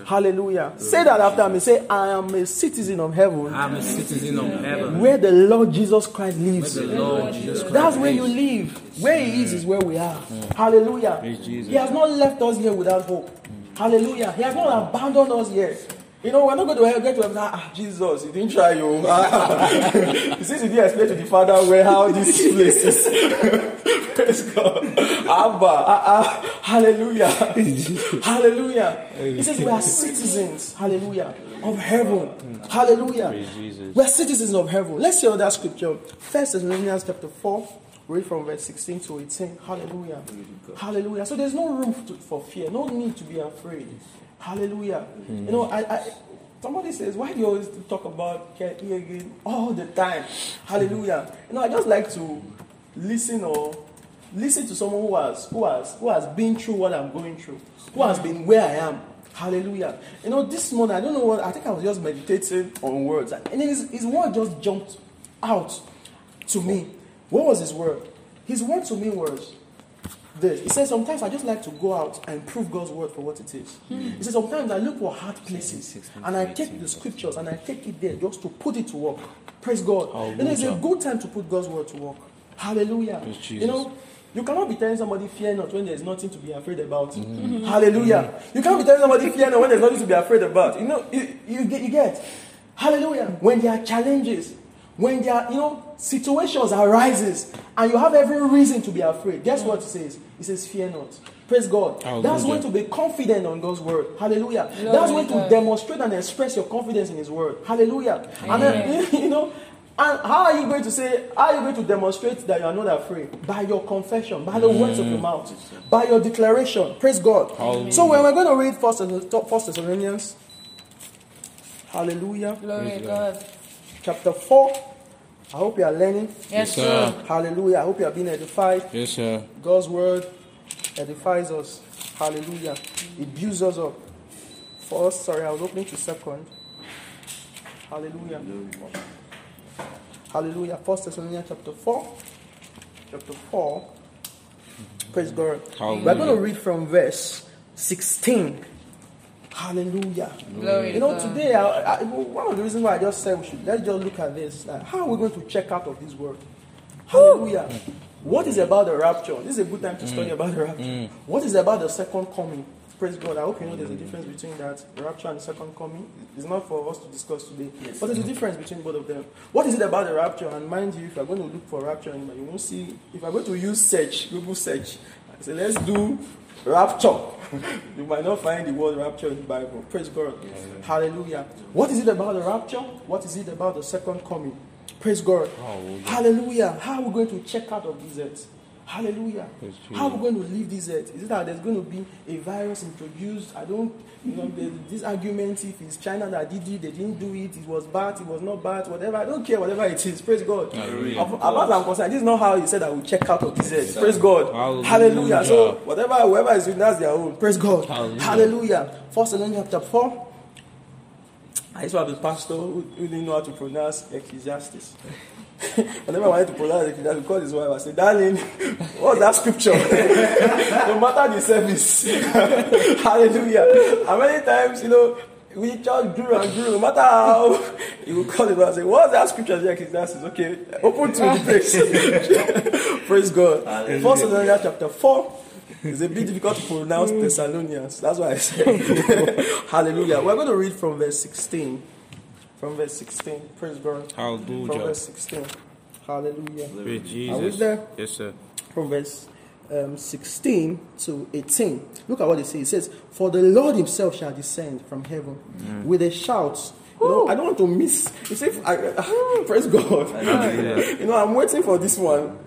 Hallelujah. Hallelujah. Say that after me. Say, I am a citizen of heaven. I am a citizen of heaven. Where the Lord Jesus Christ lives. Where the Lord Jesus Christ That's where you live. Where he is is where we are. Yeah. Hallelujah. He has not left us here without hope. Hallelujah. He has not abandoned us yet. You know, we're not going to get to heaven. Ah, Jesus, he didn't try you. Since he didn't explain to the Father where how this place is. Praise God. Abba. Ah, ah. Hallelujah. Hallelujah. He says we are citizens. Hallelujah. Of heaven. Hallelujah. We are citizens of heaven. Let's see another scripture. First Thessalonians chapter four. Read from verse sixteen to eighteen. Hallelujah. Hallelujah. So there's no room to, for fear. No need to be afraid. Hallelujah. Mm. You know, I, I, somebody says, why do you always talk about K E again all the time? Hallelujah. You know, I just like to listen or listen to someone who has, who has, who has been through what I'm going through, who has been where I am. Hallelujah. You know, this morning, I don't know what, I think I was just meditating on words. And his, his word just jumped out to me. What was his word? His word to me was this. He says, sometimes I just like to go out and prove God's word for what it is. Hmm. He says, sometimes I look for hard places and I take the scriptures and I take it there just to put it to work. Praise God. Hallelujah. And it's a good time to put God's word to work. Hallelujah. You know, you cannot be telling somebody fear not when there's nothing to be afraid about. Mm-hmm. Hallelujah. Mm-hmm. You can't be telling somebody fear not when there's nothing to be afraid about. You know, you, you, get, you get. Hallelujah. When there are challenges, when there are, you know, situations arises and you have every reason to be afraid, guess what it says? It says, fear not. Praise God. Hallelujah. That's when to be confident on God's word. Hallelujah. Lord, that's when to demonstrate and express your confidence in his word. Hallelujah. Amen. And then, you know, and how are you going to say, how are you going to demonstrate that you are not afraid? By your confession, by the mm. words of your mouth, by your declaration. Praise God. Hallelujah. So when we're going to read First Thessalonians, hallelujah. Glory to God. Chapter four. I hope you are learning. Yes, sir. Hallelujah. I hope you are being edified. Yes, sir. God's word edifies us. Hallelujah. It builds us up. First, sorry, I was opening to second. Hallelujah. Hallelujah. First Thessalonians chapter four. Chapter four. Praise God. Hallelujah. We're going to read from verse sixteen. Hallelujah. Glory. You know, today, I, I, one of the reasons why I just said we should, let's just look at this. Like, how are we going to check out of this world? Hallelujah. Mm. What is about the rapture? This is a good time to study mm. about the rapture. Mm. What is about the second coming? Praise God. I hope you know there's a difference between that, the rapture and the second coming. It's not for us to discuss today. Yes. But there's a difference between both of them. What is it about the rapture? And mind you, if you're going to look for rapture, you won't see. If I'm going to use search, Google search, I say, let's do rapture. You might not find the word rapture in the Bible. Praise God. Yes. Hallelujah. What is it about the rapture? What is it about the second coming? Praise God. Hallelujah. Hallelujah. How are we going to check out of these earth? Hallelujah. How are we going to leave this earth? Is it that there's going to be a virus introduced? I don't, you know, this argument, if it's China that did it, they didn't do it, it was bad, it was not bad, whatever. I don't care, whatever it is. Praise God. About I'm concerned, this is not how you said I will check out of this earth. Praise God. Hallelujah. Hallelujah. So, whatever, whoever is doing, that's their own. Praise God. Hallelujah. Hallelujah. First Thessalonians chapter four. I used to have a pastor who, who didn't know how to pronounce Ecclesiastes. I never wanted to pronounce Ecclesiastes because his wife. I said, darling, what's that scripture? No matter the service. Hallelujah. And many times, you know, we just grew and grew. No matter how, you will call it and say, what's that scripture? Ecclesiastes. Okay, open to the place. Praise God. Hallelujah. First Thessalonians chapter four. It's a bit difficult to pronounce Thessalonians. That's why I said. Hallelujah. We're going to read from verse sixteen. From verse sixteen. Praise God. Hallelujah. From verse sixteen. Hallelujah. Praise Jesus. Are we there? Yes, sir. Proverbs um, sixteen to eighteen. Look at what it says. It says, "For the Lord himself shall descend from heaven mm. with a shout." You know, I don't want to miss. You say, I, praise God. You know, I'm waiting for this one.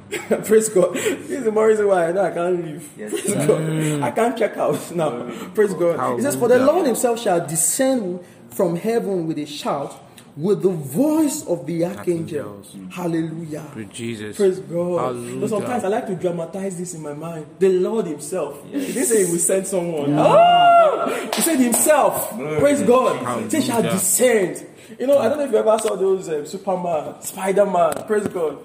Praise God. This is the more reason why I know I can't leave. Yes, praise sir. God. Mm. I can't check out now. Mm. Praise God. It says, "For the Lord himself shall descend from heaven with a shout, with the voice of the archangel." Mm. Hallelujah. Praise Jesus. Praise God. Hallelujah. But sometimes I like to dramatize this in my mind. The Lord himself. Yes. He didn't say he will send someone. Yeah. Oh! He said himself. Praise, Praise God. Hallelujah. He said, "Shall descend." You know, I don't know if you ever saw those uh, Superman, Spider-Man. Praise God.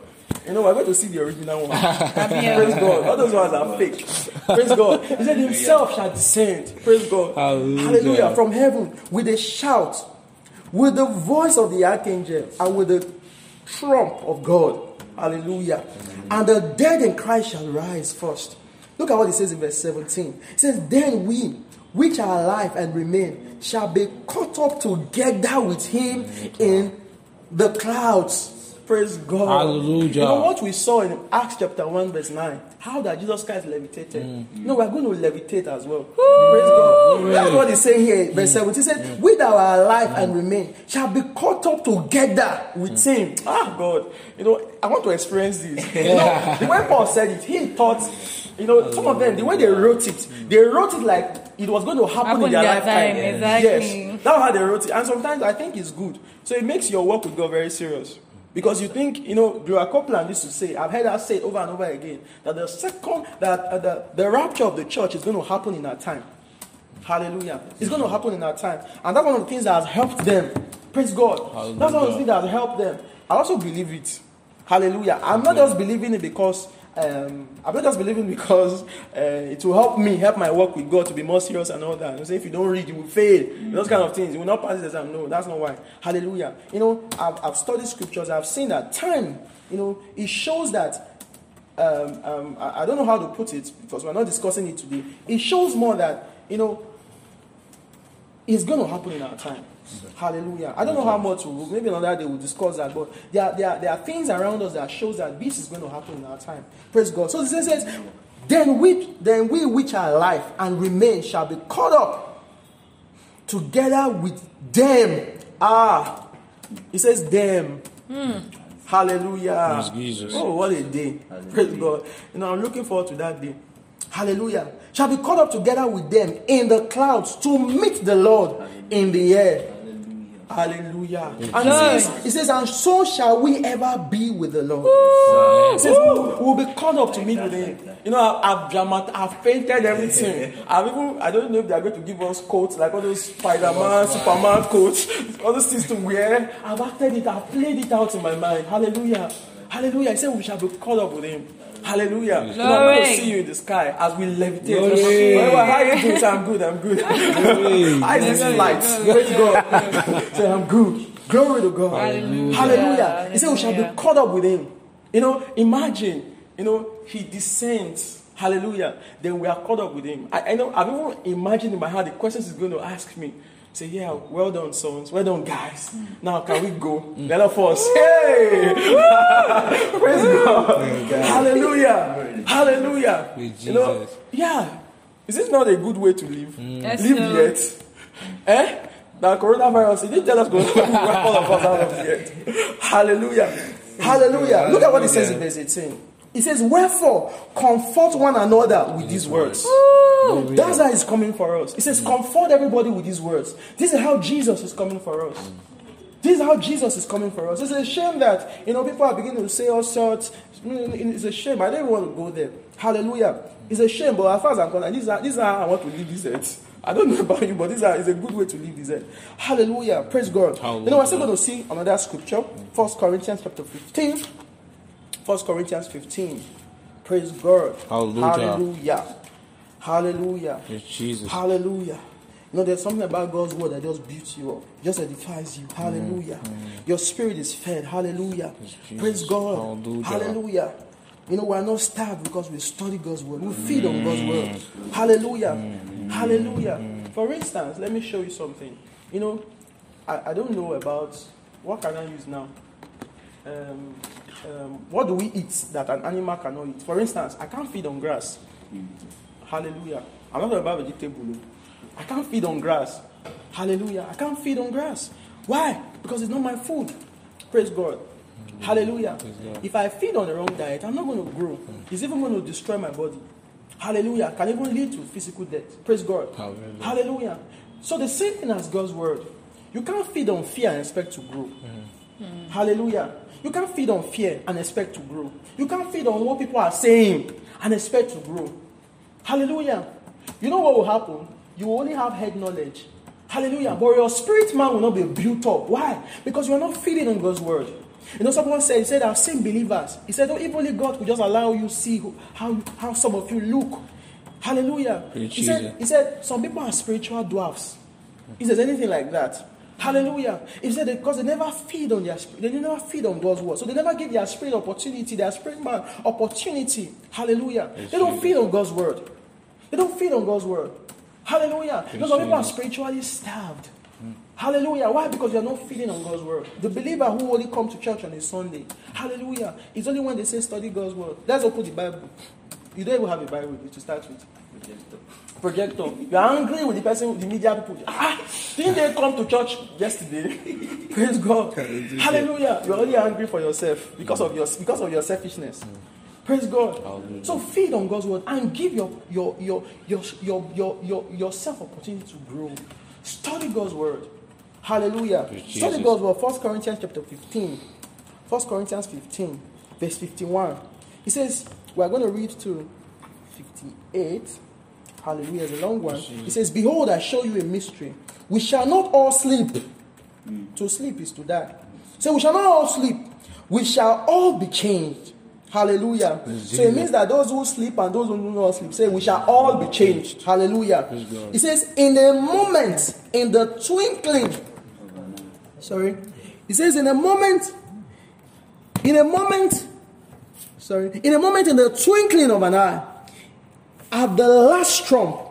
You know, we're going to see the original one. Praise God. All those ones are fake. Praise God. He said himself shall descend. Praise God. Hallelujah. Hallelujah. From heaven with a shout, with the voice of the archangel, and with the trump of God. Hallelujah. Amen. "And the dead in Christ shall rise first." Look at what it says in verse seventeen. It says, "Then we, which are alive and remain, shall be caught up together with him in the clouds." Praise God. Hallelujah. You know what we saw in Acts chapter one verse nine? How that Jesus Christ levitated. Mm-hmm. No, we're going to levitate as well. Mm-hmm. Praise God. Mm-hmm. That's what he's saying here. Verse seventeen says, mm-hmm. "We that are alive mm-hmm. and remain shall be caught up together with mm-hmm. him." Ah, God. You know, I want to experience this. You know, the way Paul said it, he thought, you know, some of them, the way they wrote it, they wrote it like it was going to happen, happen in their, their lifetime. Time. Exactly. Yes. That's how they wrote it. And sometimes I think it's good. So it makes your work with God very serious. Because you think, you know, Gloria Copeland used to say, I've heard her say it over and over again, that the second, that uh, the, the rapture of the church is going to happen in our time. Hallelujah. It's going to happen in our time. And that's one of the things that has helped them. Praise God. Hallelujah. That's one of the things that has helped them. I also believe it. Hallelujah. I'm Amen. not just believing it because, um, I'm not just believing because uh, it will help me, help my work with God to be more serious and all that. You say, if you don't read, you will fail. Mm-hmm. Those kind of things. You will not pass the exam. No, that's not why. Hallelujah. You know, I've, I've studied scriptures. I've seen that time, you know, it shows that, um, um, I, I don't know how to put it because we're not discussing it today. It shows more that, you know, it's going to happen in our time. Hallelujah. I don't know how much, we'll, maybe another day we'll discuss that, but there are, there, are, there are things around us that shows that this is going to happen in our time. Praise God. So it says, then we, then we which are alive and remain shall be caught up together with them. Ah, it says them. Mm. Hallelujah. Jesus. Oh, what a day. Hallelujah. Praise God. You know, I'm looking forward to that day. Hallelujah. Shall be caught up together with them in the clouds to meet the Lord Hallelujah. in the air. Hallelujah. Hallelujah. And it says, it says, "And so shall we ever be with the Lord." Ooh. It says, we'll be caught up to like meet that, with him. Like you know, I've dramat- I've painted everything. I've even, I don't know if they're going to give us coats, like all those Spider-Man, Superman coats, all those things to wear. I've acted it, I've played it out in my mind. Hallelujah. Hallelujah. It says we shall be caught up with him. Hallelujah. You know, I'm going to see you in the sky as we levitate. Whatever, how you doing? Say, I'm good, I'm good. I just light. Praise God. Say, I'm good. Glory to God. Hallelujah. Hallelujah. He said, we shall be caught up with him. You know, imagine, you know, he descends. Hallelujah. Then we are caught up with him. I, I know, I've even imagined in my heart the questions he's going to ask me. Say, yeah, well done, sons. Well done, guys. Mm. Now, can we go? Mm. Let us force. Hey! Praise God. Oh, God. Hallelujah. Hallelujah. With Jesus. You know, yeah. Is this not a good way to live? Mm. Yes, live so. Yet. Eh? Now, coronavirus, it didn't tell us to wrap all of us out of yet. Hallelujah. Hallelujah. Look at what it says in verse eighteen. It says, "Wherefore, comfort one another with these words." Ooh, that's how it's coming for us. It says, mm. comfort everybody with these words. This is how Jesus is coming for us. This is how Jesus is coming for us. It's a shame that, you know, people are beginning to say all sorts. It's a shame. I don't even want to go there. Hallelujah. It's a shame, but as far as I'm concerned, this is how, this is how I want to live this earth. I don't know about you, but this is a good way to live this earth. Hallelujah. Praise God. Hallelujah. You know, we're still going to see another scripture. First Corinthians chapter fifteen. First Corinthians fifteen. Praise God. Hallelujah. Hallelujah. Hallelujah. Yes, Jesus. Hallelujah. You know, there's something about God's word that just builds you up, just edifies you. Hallelujah. Mm-hmm. Your spirit is fed. Hallelujah. Yes, praise God. Hallelujah. Hallelujah. You know, we're not starved because we study God's word. We feed mm-hmm. on God's word. Hallelujah. Mm-hmm. Hallelujah. Mm-hmm. For instance, let me show you something. You know, I, I don't know about, what can I use now? Um, um, what do we eat that an animal cannot eat? For instance, I can't feed on grass. Mm. Hallelujah. I'm not talking about vegetable. I can't feed on grass. Hallelujah. I can't feed on grass. Why? Because it's not my food. Praise God. Hallelujah. Praise God. If I feed on the wrong diet, I'm not going to grow. It's even going to destroy my body. Hallelujah. It can even lead to physical death. Praise God. Hallelujah. Hallelujah. So the same thing as God's word. You can't feed on fear and expect to grow. Mm-hmm. Mm-hmm. Hallelujah. You can't feed on fear and expect to grow. You can't feed on what people are saying and expect to grow. Hallelujah. You know what will happen? You will only have head knowledge. Hallelujah. Mm-hmm. But your spirit man will not be built up. Why? Because you are not feeding on God's word. You know, someone said, he said, I've seen believers. He said, oh, if only God could just allow you to see who, how, how some of you look. Hallelujah. He said, he said, some people are spiritual dwarfs. He says anything like that. Hallelujah. He said because they never feed on their spirit, they never feed on God's word. So they never give their spirit opportunity, their spirit man opportunity. Hallelujah. It's they don't Jesus. feed on God's word. They don't feed on God's word. Hallelujah. Because people are spiritually starved. Mm. Hallelujah. Why? Because you're not feeding on God's word. The believer who only comes to church on a Sunday. Hallelujah. It's only when they say study God's word. Let's open the Bible. You don't even have a Bible to start with. Projector. You are angry with the person, the media people. Ah, didn't they come to church yesterday? Praise God. Hallelujah. You are only angry for yourself because of your because of your selfishness. Praise God. Hallelujah. So feed on God's word and give your your your your your your, your yourself opportunity to grow. Study God's word. Hallelujah. Jesus. Study God's word. First Corinthians chapter fifteen. First Corinthians fifteen, verse fifty-one. He says, we are going to read to fifty-eight. Hallelujah, it's a long one. He says, behold, I show you a mystery. We shall not all sleep. Mm. To sleep is to die. So we shall not all sleep. We shall all be changed. Hallelujah. Jesus. So it means that those who sleep and those who do not sleep, say we shall all be changed. Hallelujah. He says, in a moment, in the twinkling. Sorry. He says, in a moment, in a moment, sorry, in a moment, in the twinkling of an eye, at the last trump,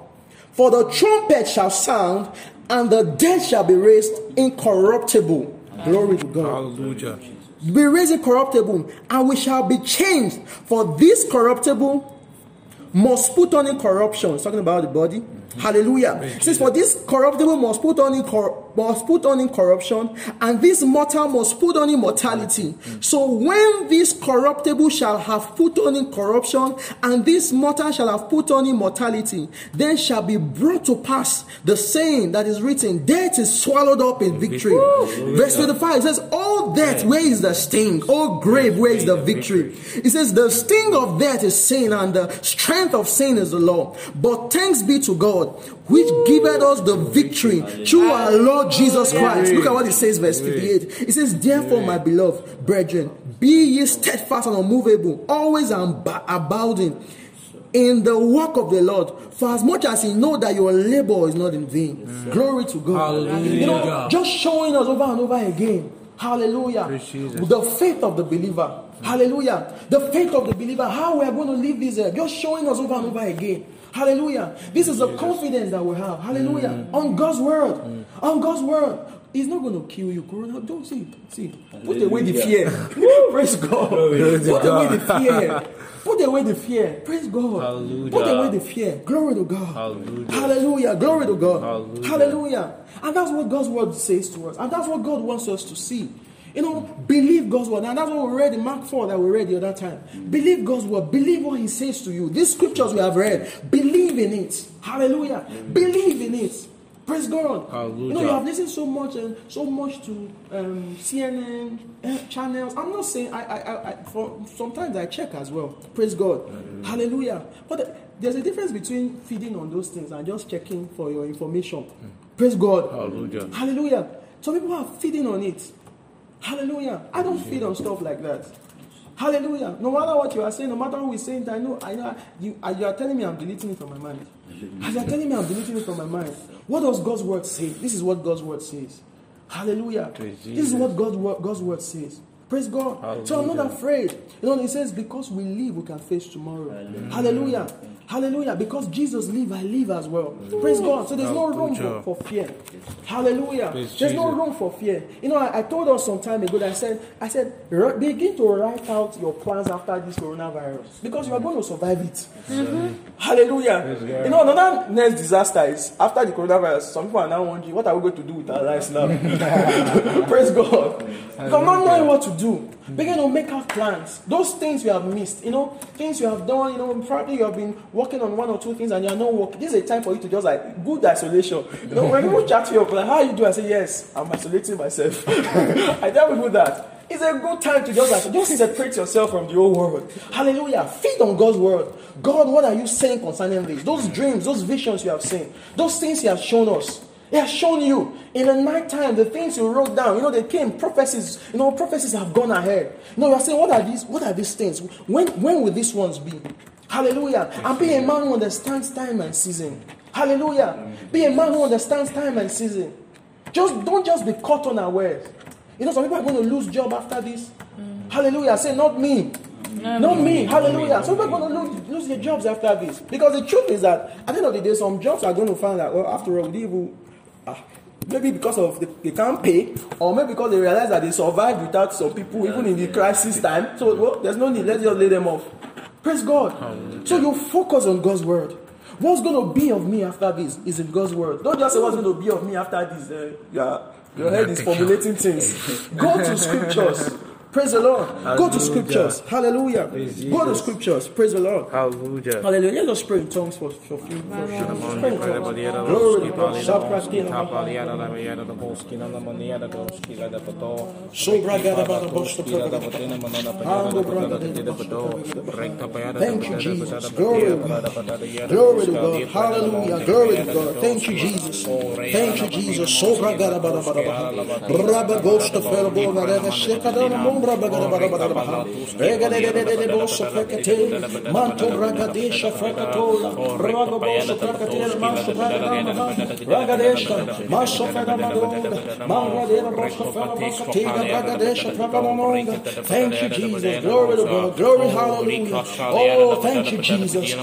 for the trumpet shall sound, and the dead shall be raised incorruptible. Glory to God. Hallelujah. Be raised incorruptible, and we shall be changed. For this corruptible must put on incorruption. It's talking about the body. Mm-hmm. Hallelujah. It says, for this corruptible must put on incor- must put on incorruption, and this mortal must put on immortality. Mm-hmm. So when this corruptible shall have put on incorruption, and this mortal shall have put on immortality, then shall be brought to pass the saying that is written, death is swallowed up in victory. Woo! Verse twenty-five, it says, oh death, where is the sting? Oh grave, where is the victory? It says, the sting of death is sin, and the strength of sin is the law, but thanks be to God, which Ooh. giveth us the victory through our Lord Jesus Christ. Look at what it says, verse fifty-eight. It says, therefore, my beloved brethren, be ye steadfast and unmovable, always abounding in the work of the Lord, for as much as you know that your labor is not in vain. Yes, glory to God. Hallelujah. You know, just showing us over and over again. Hallelujah. The faith of the believer. Hallelujah. The faith of the believer. How we are going to live this earth. You're showing us over and over again. Hallelujah. This is the confidence that we have. Hallelujah. Mm. On God's word. Mm. On God's word. He's not going to kill you. Corona. Don't see it. See it. Put away the fear. Praise God. Put away the fear. Put away the fear. Praise God. Hallelujah. Put away the fear. Glory to God. Hallelujah. Hallelujah. Glory to God. Hallelujah. Hallelujah. And that's what God's word says to us. And that's what God wants us to see. You know, believe God's word. And that's what we read in Mark four that we read the other time. Believe God's word. Believe what he says to you. These scriptures we have read. Believe in it. Hallelujah. Amen. Believe in it. Praise God. Hallelujah. You know, you have listened so much and so much to um, C N N uh, channels. I'm not saying, I, I, I, I for, sometimes I check as well. Praise God. Amen. Hallelujah. But the, there's a difference between feeding on those things and just checking for your information. Praise God. Hallelujah. Hallelujah. Some people are feeding on it. Hallelujah. I don't feed on stuff like that. Hallelujah. No matter what you are saying, no matter who is saying it, I know, I know you, you are telling me I'm deleting it from my mind. As you are telling me I'm deleting it from my mind. What does God's word say? This is what God's word says. Hallelujah. This is what God, God's word says. Praise God. Hallelujah. So I'm not afraid. You know, it says, because we live, we can face tomorrow. Hallelujah. Hallelujah. Hallelujah. Because Jesus lives, I live as well. Hallelujah. Praise God. So there's no room for, for fear. Hallelujah. Praise there's Jesus. No room for fear. You know, I, I told us some time ago, that I said, I said, begin to write out your plans after this coronavirus. Because you are going to survive it. Mm-hmm. Hallelujah. You know, another next disaster is, after the coronavirus, some people are now wondering, what are we going to do with our lives now? Praise God. Come on, knowing what to do. Begin to make out plans. Those things you have missed, you know, things you have done, you know, probably you have been working on one or two things and you are not working. This is a time for you to just like good isolation. You know, when people chat to you, like, how you do? I say, yes, I'm isolating myself. I tell people that. It's a good time to just like, just separate yourself from the old world. Hallelujah. Feed on God's word. God, what are you saying concerning this? Those dreams, those visions you have seen, those things you have shown us. He has shown you in the night time the things you wrote down. You know, they came, prophecies, you know, prophecies have gone ahead. You know, you are saying, what are these, what are these things? When when will these ones be? Hallelujah. And be a man who understands time and season. Hallelujah. Be a man who understands time and season. Just don't just be caught unawares. You know, some people are going to lose job after this. Mm. Hallelujah. Say, not me. No, not me. me. Hallelujah. No, some people are going to lose, lose their jobs after this. Because the truth is that at the end of the day, some jobs are going to find out, well, after all, they will. Ah, maybe because of the, they can't pay, or maybe because they realize that they survived without some people, even in the crisis time. So well, there's no need. Let's just lay them off. Praise God. Hallelujah. So you focus on God's word. What's going to be of me after this is in God's word. Don't just say what's going to be of me after this. Uh, yeah, your head is formulating things. Go to scriptures. Praise the Lord. Hallelujah. Go to scriptures. Hallelujah. Go to scriptures. Praise the Lord. Hallelujah. Hallelujah. Let us pray in tongues for for few. Thank you, Jesus. Glory to God. Glory to God. Hallelujah. Glory to God. Thank you, Jesus. Thank you, Jesus. Rabba Thank you, Jesus. Glory to God. Glory, hallelujah. Oh, thank you, Jesus.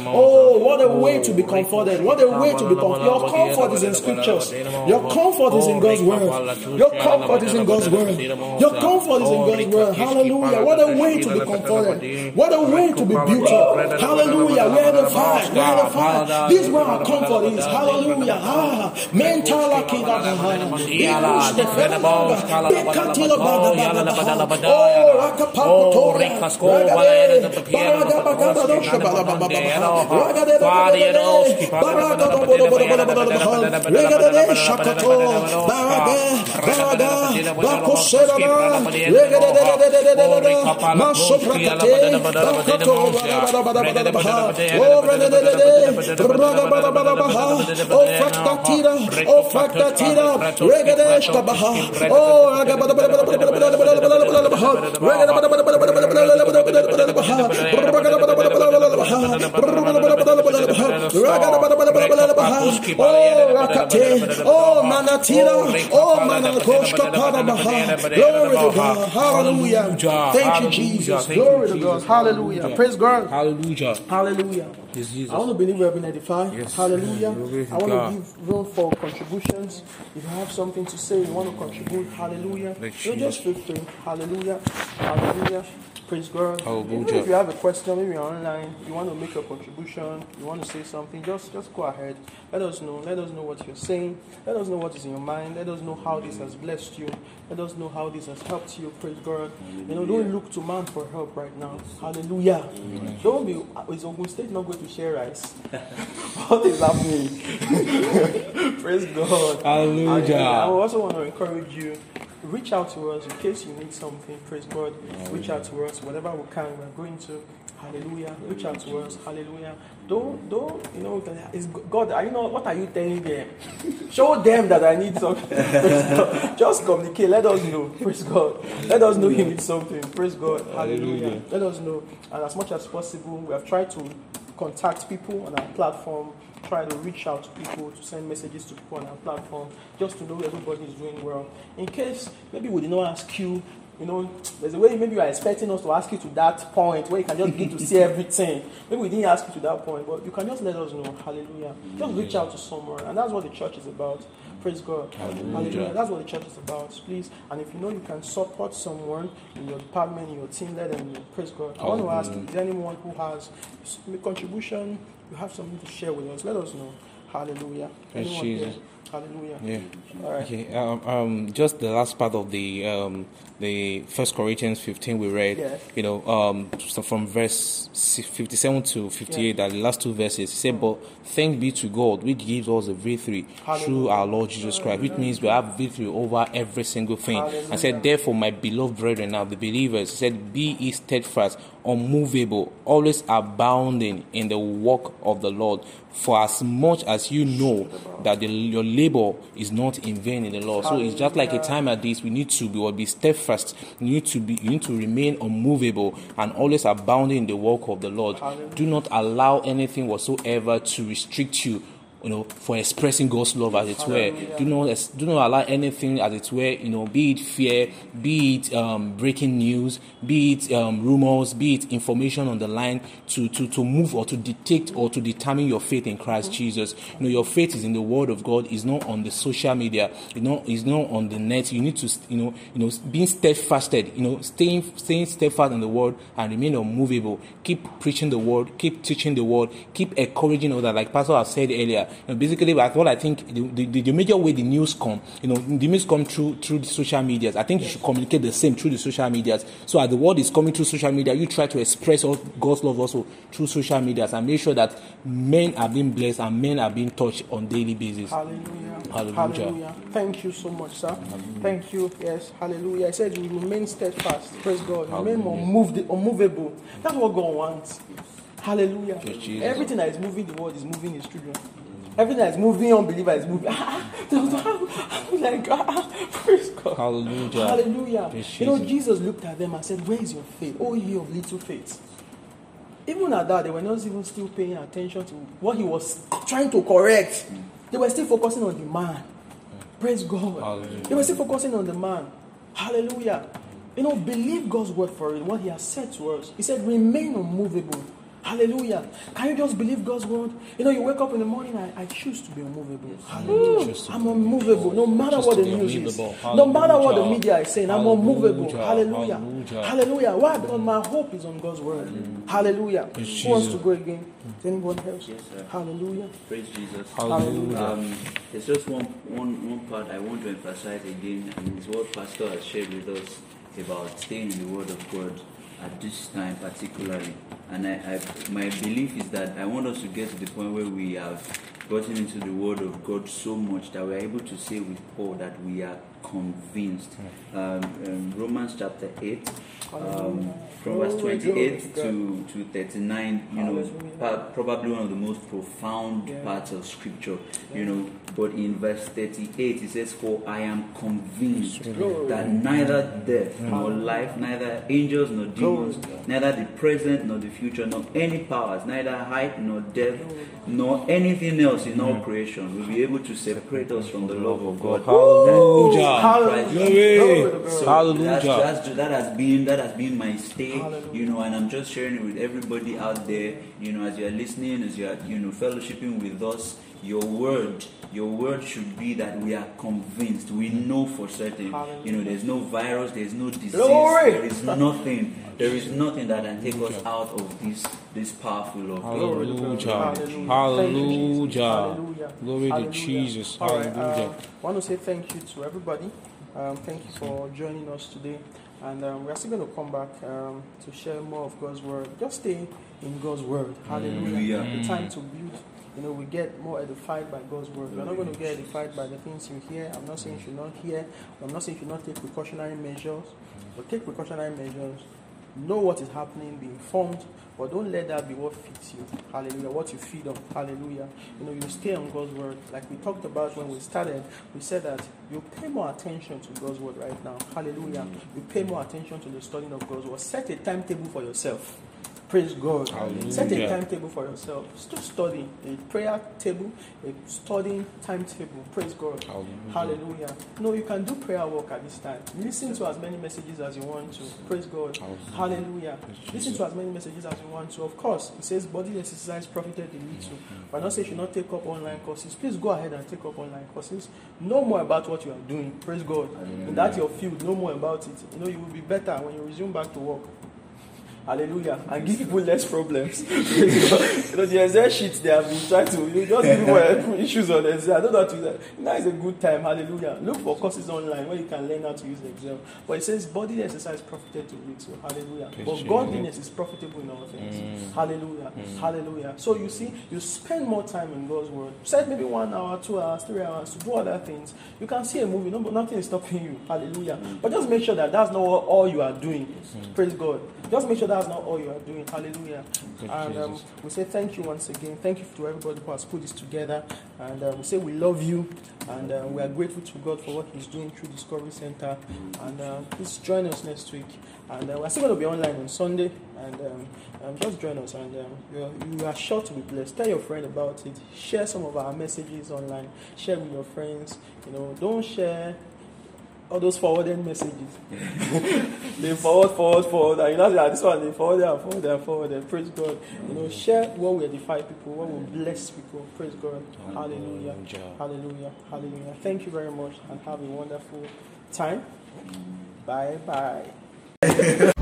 Oh, what a way to be comforted. What a way to be comforted. Your comfort is in scriptures. Your comfort is in God's word. Your comfort is in God's word. Your comfort is in God's word. Hallelujah. What a way to be comforted. What a way to be beautiful. Hallelujah. Where the fire, where the fire. This is where our comfort is. Hallelujah. Ah, mentala kidabahana. Ikus de fenabos. Bekatila badabadabah. Oh, akapakoto. Ragade. Baradabadabadosha badabadabah. Ragade. Baradabadabadabadabadabah. Ragade. Shakato. Barade. Barada. Bakoserama. Ragade. Oh, hallelujah. Thank you, Jesus. Glory to God. Hallelujah. Praise God. Hallelujah. Hallelujah. I want to believe we have been edified. Yes. Hallelujah. I want to give room for contributions. If you have something to say, you want to contribute, hallelujah. You just feel free. Hallelujah. Hallelujah. Praise God. Hallelujah. Even if you have a question, maybe you're online, you want to make a contribution, you want to say something, just just go ahead. Let us know. Let us know what you're saying. Let us know what is in your mind. Let us know how this has blessed you. Let us know how this has helped you. Praise God. You know, don't look to man for help right now. Hallelujah. Amen. Don't be, is Ogun State not going to share rice? What is happening? Praise God. Hallelujah. And I also want to encourage you. Reach out to us in case you need something. Praise God. Reach out to us. Whatever we can, we're going to. Hallelujah. Reach out to us. Hallelujah. Don't, don't, you know, it's God, are you know, what are you telling them? Show them that I need something. Just communicate. Let us know. Praise God. Let us know you need something. Praise God. Hallelujah. Let us know. And as much as possible, we have tried to contact people on our platform. Try to reach out to people, to send messages to people on our platform, just to know everybody is doing well. In case maybe we did not ask you you know, there's a way maybe you are expecting us to ask you to that point where you can just begin to see everything. Maybe we didn't ask you to that point, but you can just let us know. Hallelujah. Just reach out to someone, and that's what the church is about. Praise God. Hallelujah. Hallelujah. That's what the church is about. Please. And if you know you can support someone in your department, in your team, let them know. Praise God. I want to ask if there's anyone who has a contribution, you have something to share with us, let us know. Hallelujah. Anyone here? Hallelujah. Yeah. All right. Okay. Um, um, just the last part of the um, the First Corinthians fifteen we read. Yeah. You know, um, so from verse fifty-seven to fifty-eight, yeah. That the last two verses. He said, mm. "But thanks be to God, which gives us a victory Hallelujah. Through our Lord Jesus Christ," Hallelujah. Which means we have victory over every single thing. Hallelujah. I said, "Therefore, my beloved brethren, now the believers," he said, "be ye steadfast, unmovable, always abounding in the work of the Lord, for as much as you know that the, your labor is not in vain in the Lord." So it's just like a time at this. We need to be or be steadfast. You need to be. You need to remain unmovable and always abounding in the work of the Lord. Hallelujah. Do not allow anything whatsoever to restrict you, you know, for expressing God's love, as it were. Do not do not allow anything, as it were, you know, be it fear, be it um, breaking news, be it um, rumors, be it information on the line, to, to, to move or to detect or to determine your faith in Christ Jesus. You know, your faith is in the Word of God. It's not on the social media. You know, it's not on the net. You need to, you know, you know, being steadfasted. You know, staying staying steadfast in the Word and remain unmovable. Keep preaching the Word. Keep teaching the Word. Keep encouraging others. Like Pastor has said earlier. You know, basically, what I think the, the, the major way the news come, you know, the news come through through the social medias. I think you should communicate the same through the social medias. So as the word is coming through social media, you try to express all God's love also through social medias, and make sure that men are being blessed and men are being touched on daily basis. Hallelujah. Hallelujah. Hallelujah. Thank you so much, sir. Hallelujah. Thank you. Yes. Hallelujah. I said, you remain steadfast. Praise God. Remain unmovable. That's what God wants. Hallelujah. Everything that is moving the world is moving His children. Everything that's moving, unbeliever is moving. I'm like, praise God. Hallelujah. Hallelujah. Jesus. You know, Jesus looked at them and said, "Where is your faith? Oh, ye of little faith." Even at that, they were not even still paying attention to what He was trying to correct. They were still focusing on the man. Praise God. Hallelujah. They were still focusing on the man. Hallelujah. You know, believe God's word for it, what He has said to us. He said, remain unmovable. Hallelujah. Can you just believe God's word? You know, you wake up in the morning, I, I choose to be unmovable. Hallelujah. Mm, I'm unmovable. No matter what the news is. No matter what the media is saying, I'm unmovable. Hallelujah. Hallelujah. Hallelujah. Why? Because my hope is on God's word. Mm. Hallelujah. Praise Who wants Jesus. To go again? Mm. Anyone else? Yes, sir. Hallelujah. Praise Jesus. Hallelujah. Um, there's just one, one, one part I want to emphasize again, and it's what Pastor has shared with us about staying in the word of God at this time particularly. And I, I, my belief is that I want us to get to the point where we have gotten into the Word of God so much that we're able to say with Paul that we are convinced. Um, um, Romans chapter eight, um, from verse twenty-eight to, to thirty-nine, you know, probably one of the most profound parts of Scripture, you know. But in verse thirty-eight, it says, "For I am convinced that neither death nor life, neither angels nor demons, neither the present nor the future, nor any powers, neither height nor depth, nor anything else in all creation will be able to separate us from the love of God." Hallelujah! Hallelujah! So Hallelujah. That's, that's, that has been that has been my stay, you know, and I'm just sharing it with everybody out there, you know, as you are listening, as you are, you know, fellowshipping with us. Your word, your word should be that we are convinced, we know for certain. You know, there's no virus, there's no disease, there is nothing, there is nothing that can take us out of this this powerful love. Hallelujah, hallelujah, glory to Jesus. Hallelujah. I want to say thank you to everybody. Um, thank you for joining us today, and um, we are still going to come back um, to share more of God's word. Just stay in God's word. Hallelujah. Mm. The time to build. You know, we get more edified by God's word. We're not going to get edified by the things you hear. I'm not saying you should not hear. I'm not saying you should not take precautionary measures. But take precautionary measures. Know what is happening. Be informed. But don't let that be what feeds you. Hallelujah. What you feed on. Hallelujah. You know, you stay on God's word. Like we talked about when we started, we said that you pay more attention to God's word right now. Hallelujah. You pay more attention to the studying of God's word. Set a timetable for yourself. Praise God. Hallelujah. Set a timetable for yourself. Stop studying. A prayer table, a studying timetable. Praise God. Hallelujah. Hallelujah. No, you can do prayer work at this time. Listen to as many messages as you want to. Praise God. Hallelujah. Hallelujah. Listen to as many messages as you want to. Of course, it says body exercise profited the little. But not say you should not take up online courses. Please go ahead and take up online courses. Know more about what you are doing. Praise God. Hallelujah. And that's your field. Know more about it. You know, you will be better when you resume back to work. Hallelujah. And give people less problems. You know, the Excel sheet they have been trying to, you just give people issues on Excel. I don't know how to use that. Now is a good time. Hallelujah. Look for courses online where you can learn how to use Excel. But it says bodily exercise profited to little. Hallelujah. But godliness is profitable in all things. Mm. Hallelujah. Mm. Hallelujah. So you see, you spend more time in God's word. Set maybe one hour, two hours, three hours to do other things. You can see a movie, no, but nothing is stopping you. Hallelujah. But just make sure that that's not all you are doing. Mm. Praise God. Just make sure that's not all you are doing. Hallelujah. Good and um, we say thank you once again. Thank you to everybody who has put this together. And uh, we say we love you. And uh, we are grateful to God for what He's doing through Discovery Center. And uh, please join us next week. And uh, we're still going to be online on Sunday. And um, um, just join us. And um, you're, you are sure to be blessed. Tell your friend about it. Share some of our messages online. Share with your friends. You know, don't share all those forwarded messages. They forward, forward, forward. And you know, this one, they forward, and forward, and forward. And praise God. You know, share what will edify people, what will bless people. Praise God. Hallelujah. Hallelujah. Hallelujah. Hallelujah. Thank you very much and have a wonderful time. Bye bye.